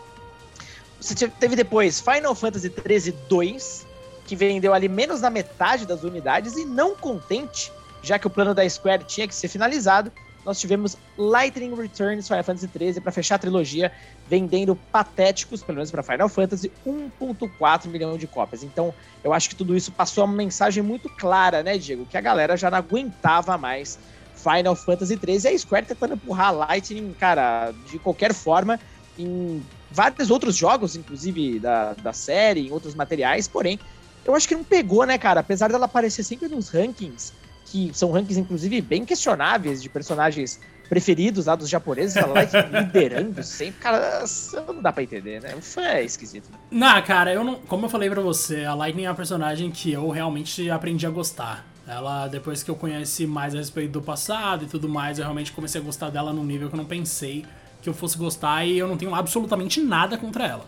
Você teve depois Final Fantasy treze dois, que vendeu ali menos da metade das unidades, e não contente, já que o plano da Square tinha que ser finalizado, nós tivemos Lightning Returns Final Fantasy treze para fechar a trilogia, vendendo patéticos, pelo menos para Final Fantasy, um vírgula quatro milhão de cópias. Então, eu acho que tudo isso passou uma mensagem muito clara, né, Diego? Que a galera já não aguentava mais Final Fantasy treze, e a Square tentando empurrar Lightning, cara, de qualquer forma, em vários outros jogos, inclusive da, da série, em outros materiais, porém, eu acho que não pegou, né, cara? Apesar dela aparecer sempre nos rankings, que são rankings, inclusive, bem questionáveis de personagens preferidos lá dos japoneses, ela lá liderando sempre, cara, não dá pra entender, né? É esquisito. Não, cara, eu não, como eu falei pra você, a Lightning é uma personagem que eu realmente aprendi a gostar. Ela, depois que eu conheci mais a respeito do passado e tudo mais, eu realmente comecei a gostar dela num nível que eu não pensei que eu fosse gostar, e eu não tenho absolutamente nada contra ela.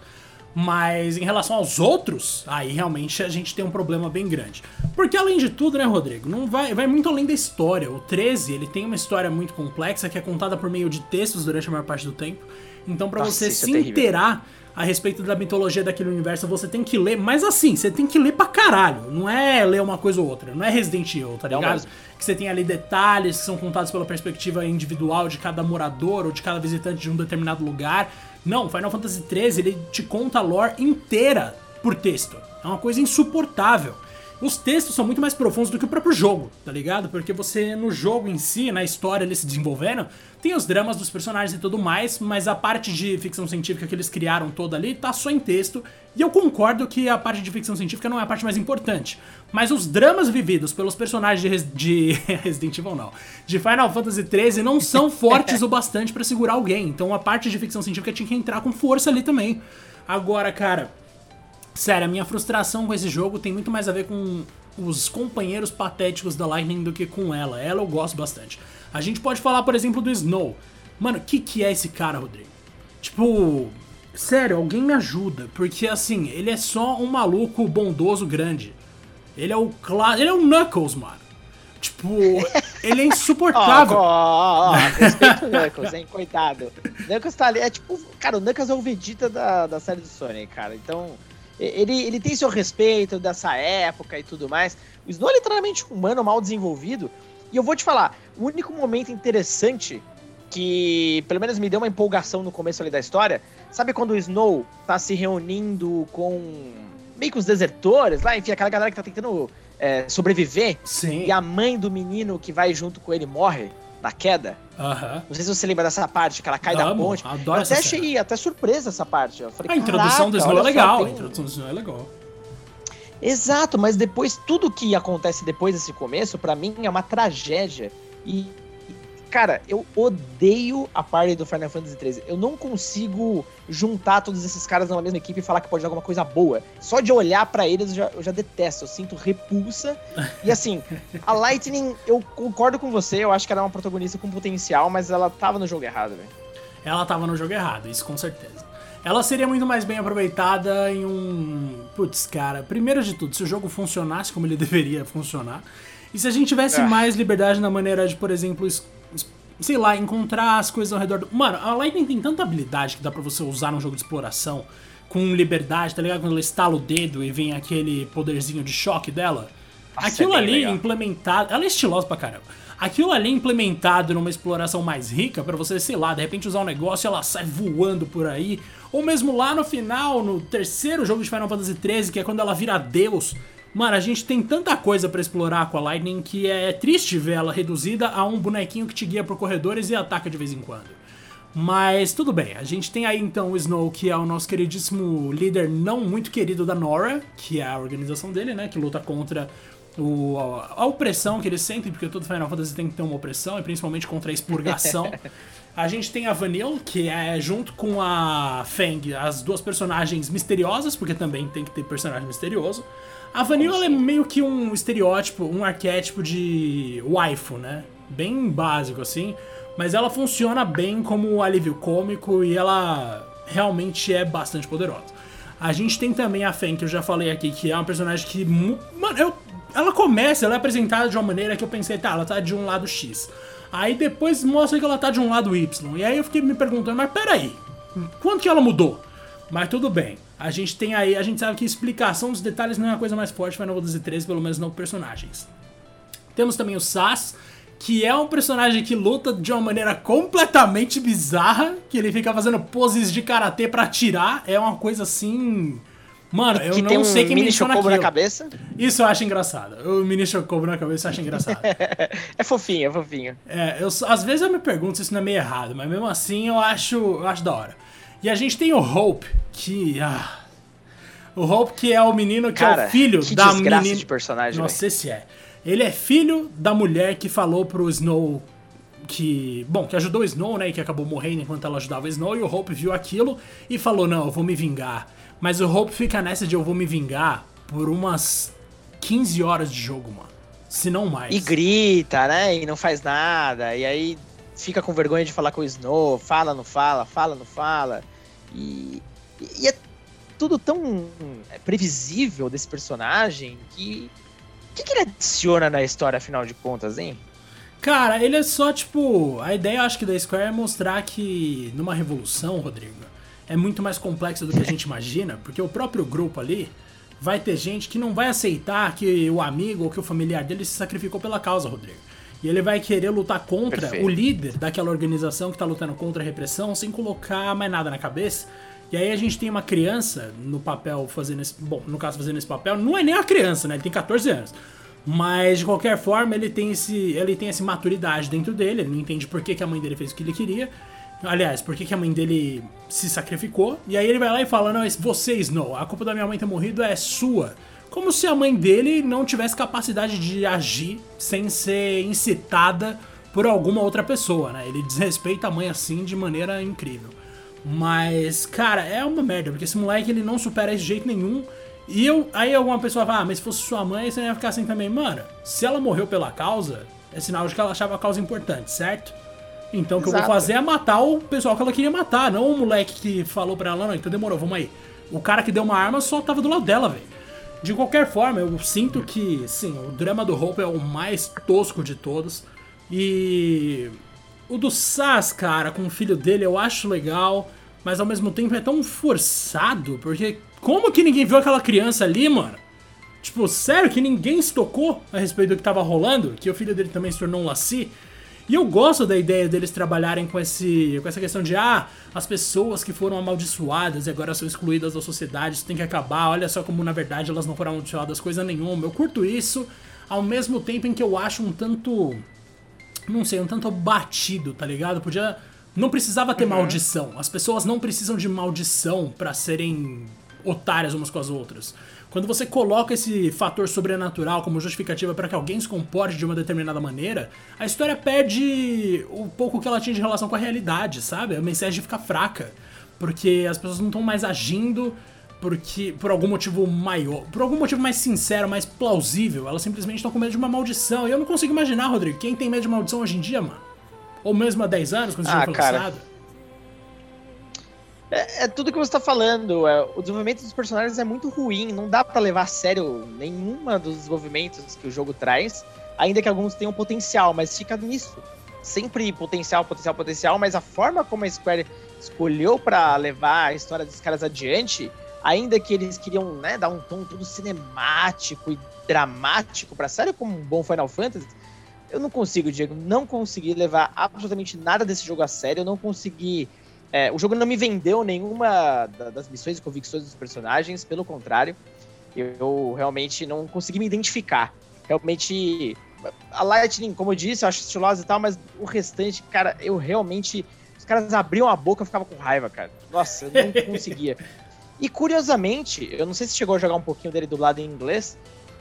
Mas em relação aos outros, aí realmente a gente tem um problema bem grande. Porque além de tudo, né, Rodrigo, não vai, vai muito além da história. O treze, ele tem uma história muito complexa que é contada por meio de textos durante a maior parte do tempo. Então pra Nossa, você se é inteirar a respeito da mitologia daquele universo, você tem que ler. Mas assim, você tem que ler pra caralho. Não é ler uma coisa ou outra, não é Resident Evil, tá ligado? Não, mas... que você tem ali detalhes que são contados pela perspectiva individual de cada morador ou de cada visitante de um determinado lugar. Não, Final Fantasy treze, ele te conta a lore inteira por texto. É uma coisa insuportável. Os textos são muito mais profundos do que o próprio jogo, tá ligado? Porque você, no jogo em si, na história ali se desenvolvendo, tem os dramas dos personagens e tudo mais, mas a parte de ficção científica que eles criaram toda ali tá só em texto, e eu concordo que a parte de ficção científica não é a parte mais importante. Mas os dramas vividos pelos personagens de, Res- de Resident Evil, não, de Final Fantasy treze não são fortes o bastante pra segurar alguém, então a parte de ficção científica tinha que entrar com força ali também. Agora, cara... Sério, a minha frustração com esse jogo tem muito mais a ver com os companheiros patéticos da Lightning do que com ela. Ela eu gosto bastante. A gente pode falar, por exemplo, do Snow. Mano, o que, que é esse cara, Rodrigo? Tipo, sério, alguém me ajuda. Porque, assim, ele é só um maluco bondoso grande. Ele é o Cla- ele é o Knuckles, mano. Tipo, ele é insuportável. Ó, ó, ó, respeito o Knuckles, hein, coitado. Knuckles tá ali, é tipo... Cara, o Knuckles é o Vegeta da, da série do Sonic, cara. Então... Ele, ele tem seu respeito dessa época e tudo mais. O Snow é literalmente humano, mal desenvolvido. E eu vou te falar, o único momento interessante que, pelo menos, me deu uma empolgação no começo ali da história, sabe quando o Snow tá se reunindo com meio que os desertores lá, enfim, aquela galera que tá tentando é, sobreviver. Sim. E a mãe do menino que vai junto com ele morre na queda. Uhum. Não sei se você lembra dessa parte, que ela cai Amo, da ponte. Adoro eu até achei até surpresa essa parte. Eu falei, a introdução do Snow é legal. Só, tem... A introdução do Snow é legal. Exato, mas depois, tudo que acontece depois desse começo, pra mim, é uma tragédia. E, cara, eu odeio a parte do Final Fantasy treze. Eu não consigo juntar todos esses caras numa mesma equipe e falar que pode dar alguma coisa boa. Só de olhar pra eles, eu já, eu já detesto. Eu sinto repulsa. E assim, a Lightning, eu concordo com você. Eu acho que ela é uma protagonista com potencial, mas ela tava no jogo errado, velho. Ela tava no jogo errado, isso com certeza. Ela seria muito mais bem aproveitada em um... Putz, cara, primeiro de tudo, se o jogo funcionasse como ele deveria funcionar, e se a gente tivesse é. mais liberdade na maneira de, por exemplo, sei lá, encontrar as coisas ao redor do... Mano, a Lightning tem tanta habilidade que dá pra você usar num jogo de exploração com liberdade, tá ligado? Quando ela estala o dedo e vem aquele poderzinho de choque dela. Nossa, aquilo é ali legal. Implementado... Ela é estilosa pra caramba. Aquilo ali implementado numa exploração mais rica pra você, sei lá, de repente usar um negócio e ela sai voando por aí. Ou mesmo lá no final, no terceiro jogo de Final Fantasy treze, que é quando ela vira Deus. Mano, a gente tem tanta coisa pra explorar com a Lightning que é triste ver ela reduzida a um bonequinho que te guia por corredores e ataca de vez em quando. Mas tudo bem, a gente tem aí então o Snow, que é o nosso queridíssimo líder não muito querido da Nora, que é a organização dele, né, que luta contra o, a, a opressão que ele sente, porque todo Final Fantasy tem que ter uma opressão, e principalmente contra a expurgação. A gente tem a Vanille, que é junto com a Fang, as duas personagens misteriosas, porque também tem que ter personagem misterioso. A Vanille, ela é meio que um estereótipo, um arquétipo de waifu, né? Bem básico, assim. Mas ela funciona bem como alívio cômico e ela realmente é bastante poderosa. A gente tem também a Fang, que eu já falei aqui, que é uma personagem que... Mano, eu, ela começa, ela é apresentada de uma maneira que eu pensei, tá, ela tá de um lado X. Aí depois mostra que ela tá de um lado Y. E aí eu fiquei me perguntando, mas peraí, quanto que ela mudou? Mas tudo bem. A gente tem aí, a gente sabe que a explicação dos detalhes não é a coisa mais forte para Final Fantasy treze, pelo menos não personagens. Temos também o Sazh, que é um personagem que luta de uma maneira completamente bizarra, que ele fica fazendo poses de karatê pra atirar, é uma coisa assim... Mano, eu que não um sei quem me chocou naquilo. Na cabeça. Isso eu acho engraçado. O mini chocobo na cabeça eu acho engraçado. É fofinho, é fofinho. É, eu, às vezes eu me pergunto se isso não é meio errado, mas mesmo assim eu acho, eu acho da hora. E a gente tem o Hope, que... Ah, o Hope, que é o menino que Cara, é o filho que da menina... desgraça de personagem. Não sei se é. Ele é filho da mulher que falou pro Snow que... Bom, que ajudou o Snow, né? E que acabou morrendo enquanto ela ajudava o Snow. E o Hope viu aquilo e falou, não, eu vou me vingar. Mas o Hope fica nessa de eu vou me vingar por umas quinze horas de jogo, mano. Se não mais. E grita, né? E não faz nada. E aí fica com vergonha de falar com o Snow. Fala, não fala. Fala, não fala. E, e é tudo tão previsível desse personagem que... O que, que ele adiciona na história, afinal de contas, hein? Cara, ele é só, tipo... A ideia, acho que da Square é mostrar que numa revolução, Rodrigo, é muito mais complexa do que a gente imagina, porque o próprio grupo ali vai ter gente que não vai aceitar que o amigo ou que o familiar dele se sacrificou pela causa, Rodrigo. E ele vai querer lutar contra Perfeito. O líder daquela organização que tá lutando contra a repressão sem colocar mais nada na cabeça. E aí a gente tem uma criança no papel fazendo esse... Bom, no caso fazendo esse papel, não é nem uma criança, né? Ele tem catorze anos. Mas, de qualquer forma, ele tem esse, ele tem essa maturidade dentro dele. Ele não entende por que, que a mãe dele fez o que ele queria. Aliás, por que, que a mãe dele se sacrificou. E aí ele vai lá e fala, não, vocês não. A culpa da minha mãe ter morrido é sua. Como se a mãe dele não tivesse capacidade de agir sem ser incitada por alguma outra pessoa, né? Ele desrespeita a mãe assim de maneira incrível. Mas, cara, é uma merda, porque esse moleque, ele não supera esse de jeito nenhum. E eu, aí alguma pessoa fala, ah, mas se fosse sua mãe, você não ia ficar assim também. Mano, se ela morreu pela causa, é sinal de que ela achava a causa importante, certo? Então, o que eu vou fazer é matar o pessoal que ela queria matar, não o moleque que falou pra ela, não, então demorou, vamos aí. O cara que deu uma arma só tava do lado dela, velho. De qualquer forma, eu sinto que, sim, o drama do Hope é o mais tosco de todos. E... o do Sazh, cara, com o filho dele, eu acho legal, mas ao mesmo tempo é tão forçado, porque como que ninguém viu aquela criança ali, mano? Tipo, sério que ninguém se tocou a respeito do que tava rolando? Que o filho dele também se tornou um l'Cie? E eu gosto da ideia deles trabalharem com, esse, com essa questão de, ah, as pessoas que foram amaldiçoadas e agora são excluídas da sociedade, isso tem que acabar, olha só como na verdade elas não foram amaldiçoadas coisa nenhuma. Eu curto isso, ao mesmo tempo em que eu acho um tanto... não sei, um tanto batido, tá ligado? Podia... não precisava ter uhum. maldição. As pessoas não precisam de maldição pra serem otárias umas com as outras. Quando você coloca esse fator sobrenatural como justificativa pra que alguém se comporte de uma determinada maneira, a história perde o pouco que ela tinha de relação com a realidade, sabe? A mensagem fica fraca, porque as pessoas não estão mais agindo porque, por algum motivo maior, por algum motivo mais sincero, mais plausível. Elas simplesmente estão com medo de uma maldição. E eu não consigo imaginar, Rodrigo, quem tem medo de maldição hoje em dia, mano? Ou mesmo há dez anos, quando você ah, já foi lançado. É, é tudo que você tá falando. É, o desenvolvimento dos personagens é muito ruim. Não dá pra levar a sério nenhuma dos desenvolvimentos que o jogo traz, ainda que alguns tenham potencial, mas fica nisso. sempre potencial, potencial, potencial, mas a forma como a Square escolheu pra levar a história desses caras adiante, ainda que eles queriam, né, dar um tom todo cinemático e dramático pra série, como um bom Final Fantasy, eu não consigo, Diego, não consegui levar absolutamente nada desse jogo a sério, eu não consegui... É, o jogo não me vendeu nenhuma das missões e convicções dos personagens, pelo contrário, eu realmente não consegui me identificar. Realmente, a Lightning, como eu disse, eu acho estilosa e tal, mas o restante, cara, eu realmente... Os caras abriam a boca e eu ficava com raiva, cara. Nossa, eu não conseguia. E curiosamente, eu não sei se chegou a jogar um pouquinho dele dublado em inglês,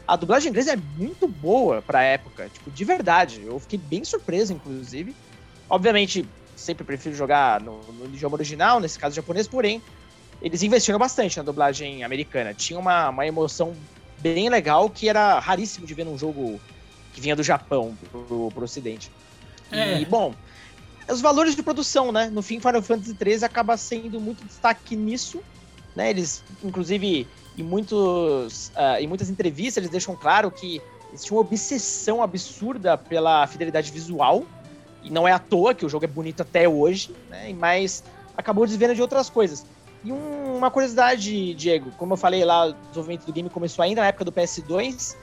a dublagem em inglês é muito boa pra época, tipo, de verdade. Eu fiquei bem surpreso, inclusive. Obviamente... Sempre prefiro jogar no, no idioma original, nesse caso japonês, porém, eles investiram bastante na dublagem americana. Tinha uma, uma emoção bem legal que era raríssimo de ver num jogo que vinha do Japão pro, pro ocidente. É. E, bom, os valores de produção, né? No fim, Final Fantasy treze acaba sendo muito destaque nisso, né? Eles, inclusive, em, muitos, uh, em muitas entrevistas, eles deixam claro que existe uma obsessão absurda pela fidelidade visual. E não é à toa que o jogo é bonito até hoje, né? Mas acabou desvendo de outras coisas. E um, uma curiosidade, Diego, como eu falei lá, o desenvolvimento do game começou ainda na época do P S dois,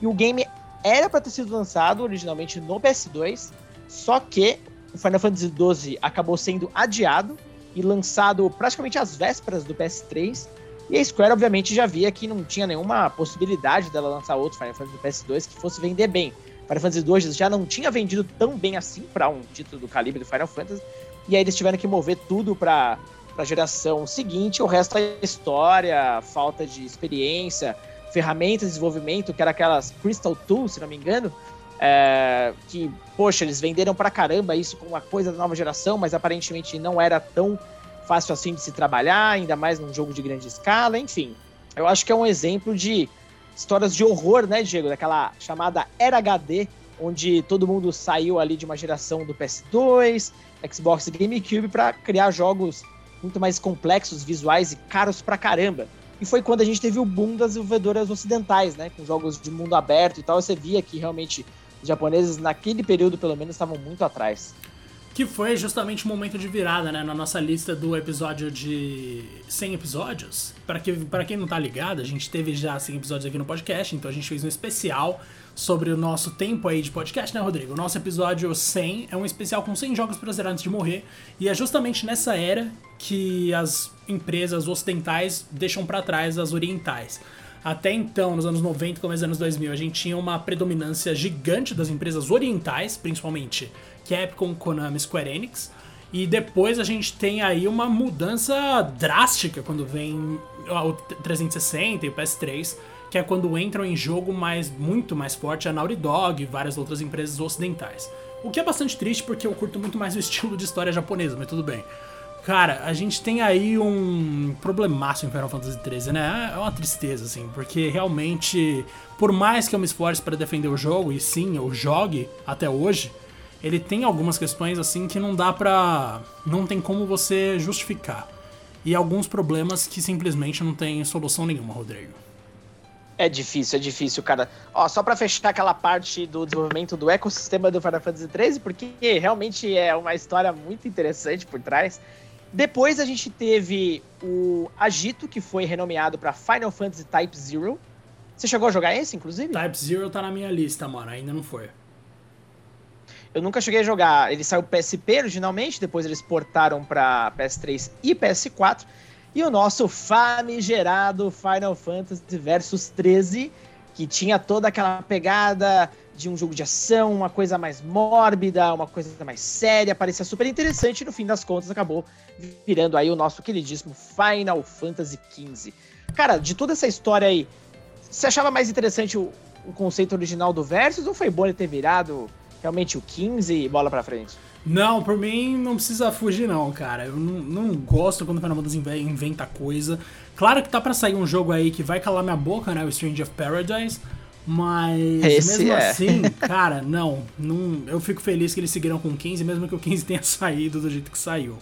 e o game era para ter sido lançado originalmente no P S dois, só que o Final Fantasy doze acabou sendo adiado e lançado praticamente às vésperas do P S três, e a Square obviamente já via que não tinha nenhuma possibilidade dela lançar outro Final Fantasy do P S dois que fosse vender bem. Final Fantasy dois já não tinha vendido tão bem assim para um título do calibre do Final Fantasy, e aí eles tiveram que mover tudo para a geração seguinte. O resto é história, falta de experiência, ferramentas de desenvolvimento, que era aquelas Crystal Tools, se não me engano, é, que, poxa, eles venderam pra caramba isso como uma coisa da nova geração, mas aparentemente não era tão fácil assim de se trabalhar, ainda mais num jogo de grande escala, enfim. Eu acho que é um exemplo de... histórias de horror, né, Diego? Daquela chamada Era H D, onde todo mundo saiu ali de uma geração do P S dois, Xbox e GameCube para criar jogos muito mais complexos, visuais e caros pra caramba. E foi quando a gente teve o boom das desenvolvedoras ocidentais, né? Com jogos de mundo aberto e tal. Você via que realmente os japoneses, naquele período pelo menos, estavam muito atrás. Que foi justamente o momento de virada, né? Na nossa lista do episódio de cem episódios. Para que, para quem não tá ligado, a gente teve já cem episódios aqui no podcast, então a gente fez um especial sobre o nosso tempo aí de podcast, né, Rodrigo? O nosso episódio cem é um especial com cem jogos pra zerar antes de morrer, e é justamente nessa era que as empresas ocidentais deixam pra trás as orientais. Até então, nos anos noventa, começo dos anos dois mil, a gente tinha uma predominância gigante das empresas orientais, principalmente Capcom, Konami, Square Enix. E depois a gente tem aí uma mudança drástica quando vem o trezentos e sessenta e o P S três, que é quando entram em jogo mais, muito mais forte a Naughty Dog e várias outras empresas ocidentais. O que é bastante triste porque eu curto muito mais o estilo de história japonesa, mas tudo bem. Cara, a gente tem aí um problemaço em Final Fantasy treze, né? É uma tristeza, assim, porque realmente, por mais que eu me esforce para defender o jogo, e sim, eu jogue até hoje, ele tem algumas questões, assim, que não dá pra... não tem como você justificar. E alguns problemas que simplesmente não tem solução nenhuma, Rodrigo. É difícil, é difícil, cara. Ó, só pra fechar aquela parte do desenvolvimento do ecossistema do Final Fantasy treze, porque realmente é uma história muito interessante por trás. Depois a gente teve o Agito, que foi renomeado pra Final Fantasy Type Zero. Você chegou a jogar esse, inclusive? Type Zero tá na minha lista, mano. Ainda não foi. Eu nunca cheguei a jogar. Ele saiu P S P originalmente, depois eles portaram pra P S três e P S quatro. E o nosso famigerado Final Fantasy versus treze, que tinha toda aquela pegada de um jogo de ação, uma coisa mais mórbida, uma coisa mais séria, parecia super interessante e no fim das contas acabou virando aí o nosso queridíssimo Final Fantasy quinze. Cara, de toda essa história aí, você achava mais interessante o, o conceito original do Versus ou foi bom ele ter virado realmente o quinze e bola pra frente? Não, por mim não precisa fugir não, cara. Eu não, não gosto quando o Final Fantasy inventa coisa. Claro que tá pra sair um jogo aí que vai calar minha boca, né? O Strange of Paradise. Mas Esse mesmo é. assim, cara, não, não. Eu fico feliz que eles seguiram com o quinze, mesmo que o quinze tenha saído do jeito que saiu.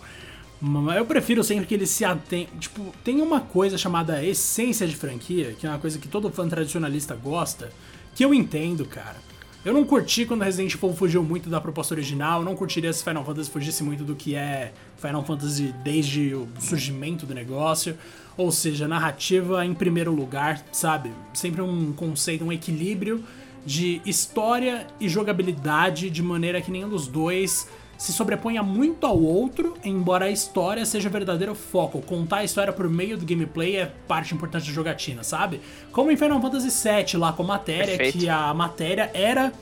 Eu prefiro sempre que eles se atentem. Tipo, tem uma coisa chamada essência de franquia, que é uma coisa que todo fã tradicionalista gosta, que eu entendo, cara. Eu não curti quando Resident Evil fugiu muito da proposta original, eu não curtiria se Final Fantasy fugisse muito do que é Final Fantasy desde o surgimento do negócio, ou seja, narrativa em primeiro lugar, sabe? Sempre um conceito, um equilíbrio de história e jogabilidade, de maneira que nenhum dos dois se sobreponha muito ao outro, embora a história seja o verdadeiro foco. Contar a história por meio do gameplay é parte importante da jogatina, sabe? Como em Final Fantasy sete, lá com a matéria, Perfeito. que a matéria era...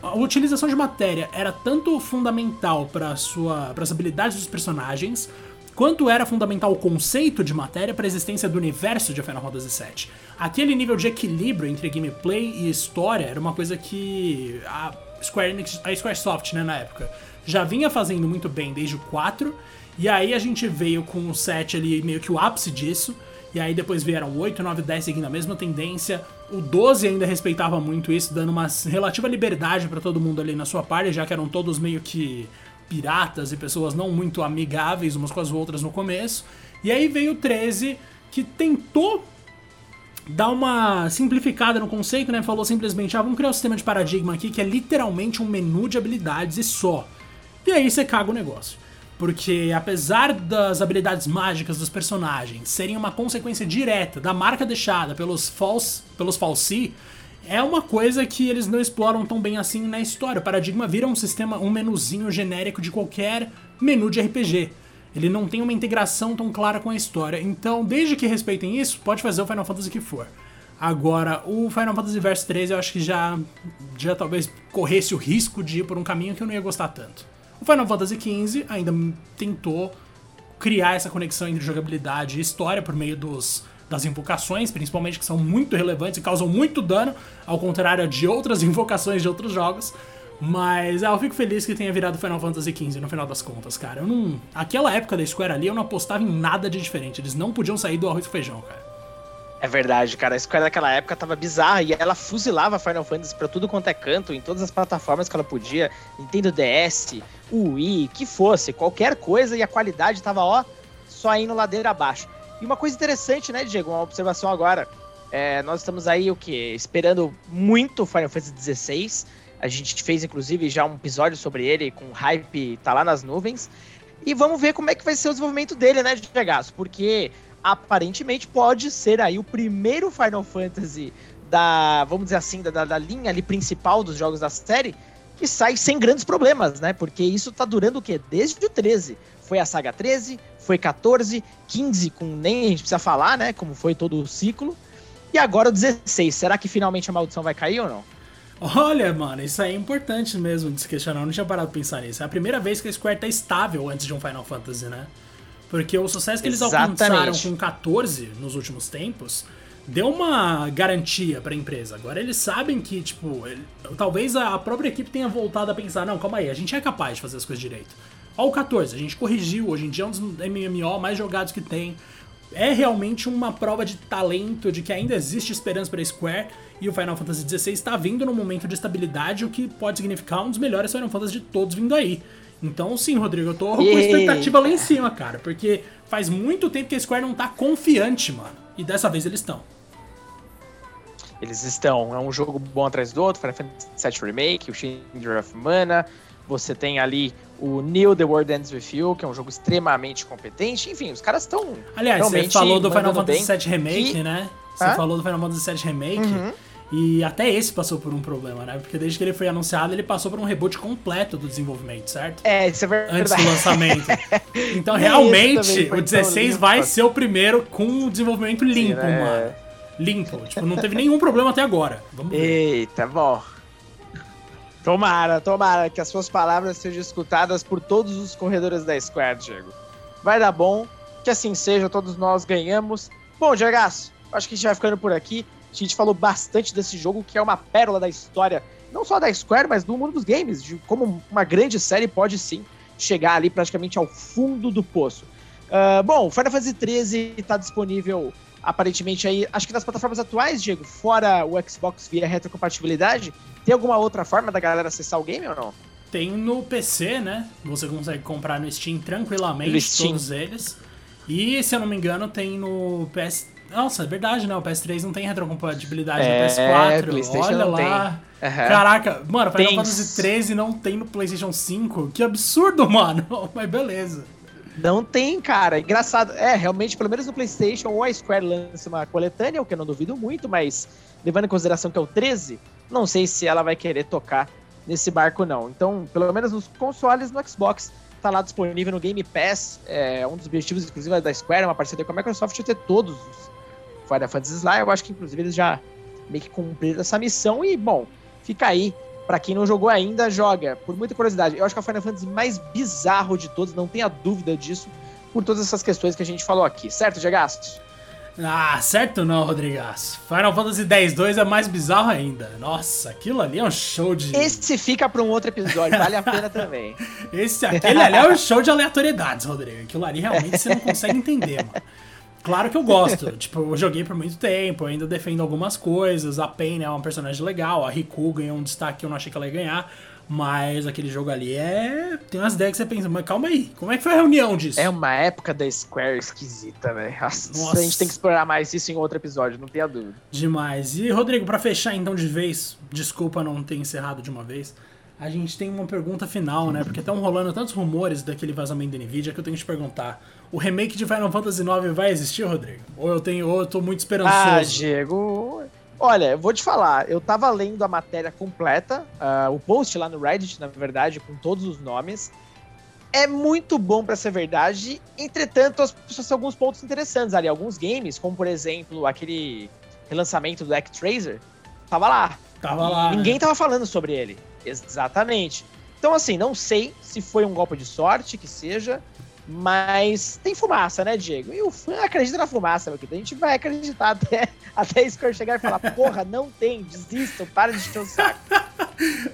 A utilização de matéria era tanto fundamental para sua, para as habilidades dos personagens, quanto era fundamental o conceito de matéria para a existência do universo de Final Fantasy sete. Aquele nível de equilíbrio entre gameplay e história era uma coisa que a Square Enix, a Squaresoft, né, na época, já vinha fazendo muito bem desde o quatro, e aí a gente veio com o sete ali, meio que o ápice disso, e aí depois vieram oito, nove, dez seguindo a mesma tendência. O doze ainda respeitava muito isso, dando uma relativa liberdade pra todo mundo ali na sua parte, já que eram todos meio que piratas e pessoas não muito amigáveis umas com as outras no começo. E aí veio o treze, que tentou dar uma simplificada no conceito, né? Falou simplesmente, ah, vamos criar um sistema de paradigma aqui, que é literalmente um menu de habilidades e só. E aí você caga o negócio, porque apesar das habilidades mágicas dos personagens serem uma consequência direta da marca deixada pelos fal'Cie, pelos fal'Cie, é uma coisa que eles não exploram tão bem assim na história. O Paradigma vira um sistema, um menuzinho genérico de qualquer menu de R P G. Ele não tem uma integração tão clara com a história, então desde que respeitem isso, pode fazer o Final Fantasy que for. Agora, o Final Fantasy Versus treze eu acho que já, já talvez corresse o risco de ir por um caminho que eu não ia gostar tanto. O Final Fantasy quinze ainda tentou criar essa conexão entre jogabilidade e história por meio dos, das invocações, principalmente, que são muito relevantes e causam muito dano, ao contrário de outras invocações de outros jogos. Mas ah, eu fico feliz que tenha virado Final Fantasy quinze no final das contas, cara. Eu não... Aquela época da Square ali eu não apostava em nada de diferente, eles não podiam sair do arroz e feijão, cara. É verdade, cara. A Square daquela época tava bizarra e ela fuzilava Final Fantasy pra tudo quanto é canto, em todas as plataformas que ela podia, Nintendo D S, Wii, que fosse, qualquer coisa, e a qualidade tava, ó, só indo ladeira abaixo. E uma coisa interessante, né, Diego, uma observação agora, é, nós estamos aí, o quê? Esperando muito Final Fantasy dezesseis, a gente fez, inclusive, já um episódio sobre ele, com hype, tá lá nas nuvens, e vamos ver como é que vai ser o desenvolvimento dele, né, Diegaço, porque... aparentemente pode ser aí o primeiro Final Fantasy da, vamos dizer assim, da, da linha ali principal dos jogos da série, que sai sem grandes problemas, né? Porque isso tá durando o quê? Desde o treze. Foi a saga treze, foi quatorze, quinze, com nem a gente precisa falar, né? Como foi todo o ciclo. E agora o dezesseis. Será que finalmente a maldição vai cair ou não? Olha, mano, isso aí é importante mesmo de se questionar. Eu não tinha parado de pensar nisso. É a primeira vez que a Square tá estável antes de um Final Fantasy, né? Porque o sucesso que eles Exatamente. alcançaram com quatorze nos últimos tempos deu uma garantia pra empresa. Agora eles sabem que, tipo, ele, talvez a própria equipe tenha voltado a pensar, não, calma aí, a gente é capaz de fazer as coisas direito. Ó o quatorze, a gente corrigiu, hoje em dia é um dos M M O mais jogados que tem. É realmente uma prova de talento, de que ainda existe esperança pra Square, e o Final Fantasy dezesseis está vindo num momento de estabilidade, o que pode significar um dos melhores Final Fantasy de todos vindo aí. Então sim, Rodrigo, eu tô com expectativa lá em cima, cara, porque faz muito tempo que a Square não tá confiante, mano, e dessa vez eles estão. Eles estão, é um jogo bom atrás do outro, Final Fantasy sete Remake, o Shinder of Mana, você tem ali o New The World Ends With You, que é um jogo extremamente competente, enfim, os caras estão Aliás, realmente você falou do Final Fantasy sete Remake, que... né, você Hã? falou do Final Fantasy sete Remake, uhum. E até esse passou por um problema, né? Porque desde que ele foi anunciado, ele passou por um reboot completo do desenvolvimento, certo? É, isso é verdade. Antes do lançamento. Então, realmente, o dezesseis vai ser o primeiro com o desenvolvimento limpo, Sim, né? mano. Limpo. Tipo, não teve nenhum problema até agora. Vamos ver. Eita, bom. Tomara, tomara que as suas palavras sejam escutadas por todos os corredores da Square, Diego. Vai dar bom, que assim seja, todos nós ganhamos. Bom, Diegaço, acho que a gente vai ficando por aqui. A gente falou bastante desse jogo, que é uma pérola da história, não só da Square, mas do mundo dos games, de como uma grande série pode sim chegar ali praticamente ao fundo do poço. Uh, bom, o Final Fantasy treze está disponível aparentemente aí, acho que nas plataformas atuais, Diego, fora o Xbox via retrocompatibilidade, tem alguma outra forma da galera acessar o game ou não? Tem no P C, né? Você consegue comprar no Steam tranquilamente, no Steam. Todos eles. E, se eu não me engano, tem no P S três. Nossa, é verdade, né? O P S três não tem retrocompatibilidade no é, P S quatro. PlayStation olha não lá. Tem. Uhum. Caraca, mano, Final Fantasy treze não tem no PlayStation cinco. Que absurdo, mano. Mas beleza. Não tem, cara. Engraçado. É, realmente, pelo menos no PlayStation, ou a Square lança uma coletânea, o que eu não duvido muito, mas levando em consideração que é o treze, não sei se ela vai querer tocar nesse barco, não. Então, pelo menos nos consoles, no Xbox, tá lá disponível no Game Pass. É um dos objetivos, inclusive, da Square, uma parceria com a Microsoft, é ter todos os Final Fantasy lá. Eu acho que, inclusive, eles já meio que cumpriram essa missão e, bom, fica aí. Pra quem não jogou ainda, joga. Por muita curiosidade, eu acho que é o Final Fantasy mais bizarro de todos, não tenha dúvida disso, por todas essas questões que a gente falou aqui. Certo, Diegastos? Ah, certo não, Rodrigas. Final Fantasy X dois é mais bizarro ainda. Nossa, aquilo ali é um show de... Esse fica pra um outro episódio, vale a pena também. Esse, aquele ali é um show de aleatoriedades, Rodrigo. Aquilo ali realmente você não consegue entender, mano. Claro que eu gosto, tipo, eu joguei por muito tempo, ainda defendo algumas coisas, a Pain é uma personagem legal, a Riku ganhou um destaque que eu não achei que ela ia ganhar, mas aquele jogo ali é... Tem umas ideias que você pensa, mas calma aí, como é que foi a reunião disso? É uma época da Square esquisita, velho. Nossa, a gente tem que explorar mais isso em outro episódio, não tenha dúvida. Demais. E, Rodrigo, pra fechar então de vez, desculpa não ter encerrado de uma vez, a gente tem uma pergunta final, né? Porque estão rolando tantos rumores daquele vazamento da NVIDIA que eu tenho que te perguntar. O remake de Final Fantasy nove vai existir, Rodrigo? Ou eu, tenho, ou eu tô muito esperançoso? Ah, Diego... Olha, eu vou te falar. Eu tava lendo a matéria completa, uh, o post lá no Reddit, na verdade, com todos os nomes. É muito bom pra ser verdade. Entretanto, as pessoas têm alguns pontos interessantes ali. Alguns games, como por exemplo, aquele relançamento do Actracer, tava lá. Tava lá. Ninguém né? tava falando sobre ele. Exatamente. Então, assim, não sei se foi um golpe de sorte, que seja, mas tem fumaça, né, Diego? E o fã acredita na fumaça, meu querido. A gente vai acreditar até, até isso quando chegar e falar, porra, não tem, desistam, para de encher o saco.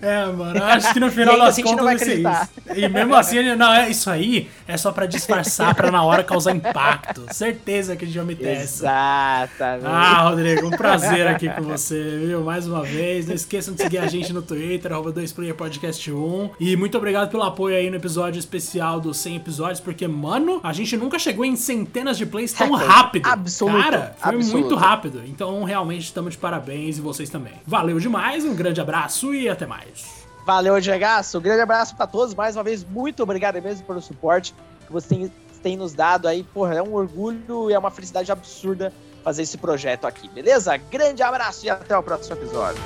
É, mano, acho que no final das assim, contas vai ser isso. E mesmo assim, não, é isso aí é só pra disfarçar, pra na hora causar impacto. Certeza que a gente vai me testar. Exatamente. Ah, Rodrigo, um prazer aqui com você, viu? Mais uma vez. Não esqueçam de seguir a gente no Twitter, arroba dois player podcast um. E muito obrigado pelo apoio aí no episódio especial dos cem episódios, porque, mano, a gente nunca chegou em centenas de plays tão rápido. Absoluto. Cara, foi absoluto. Muito rápido. Então, realmente, estamos de parabéns e vocês também. Valeu demais, um grande abraço e até mais. Valeu, Diegaço. Um grande abraço pra todos. Mais uma vez, muito obrigado mesmo pelo suporte que vocês têm nos dado aí. Porra, é um orgulho e é uma felicidade absurda fazer esse projeto aqui, beleza? Grande abraço e até o próximo episódio.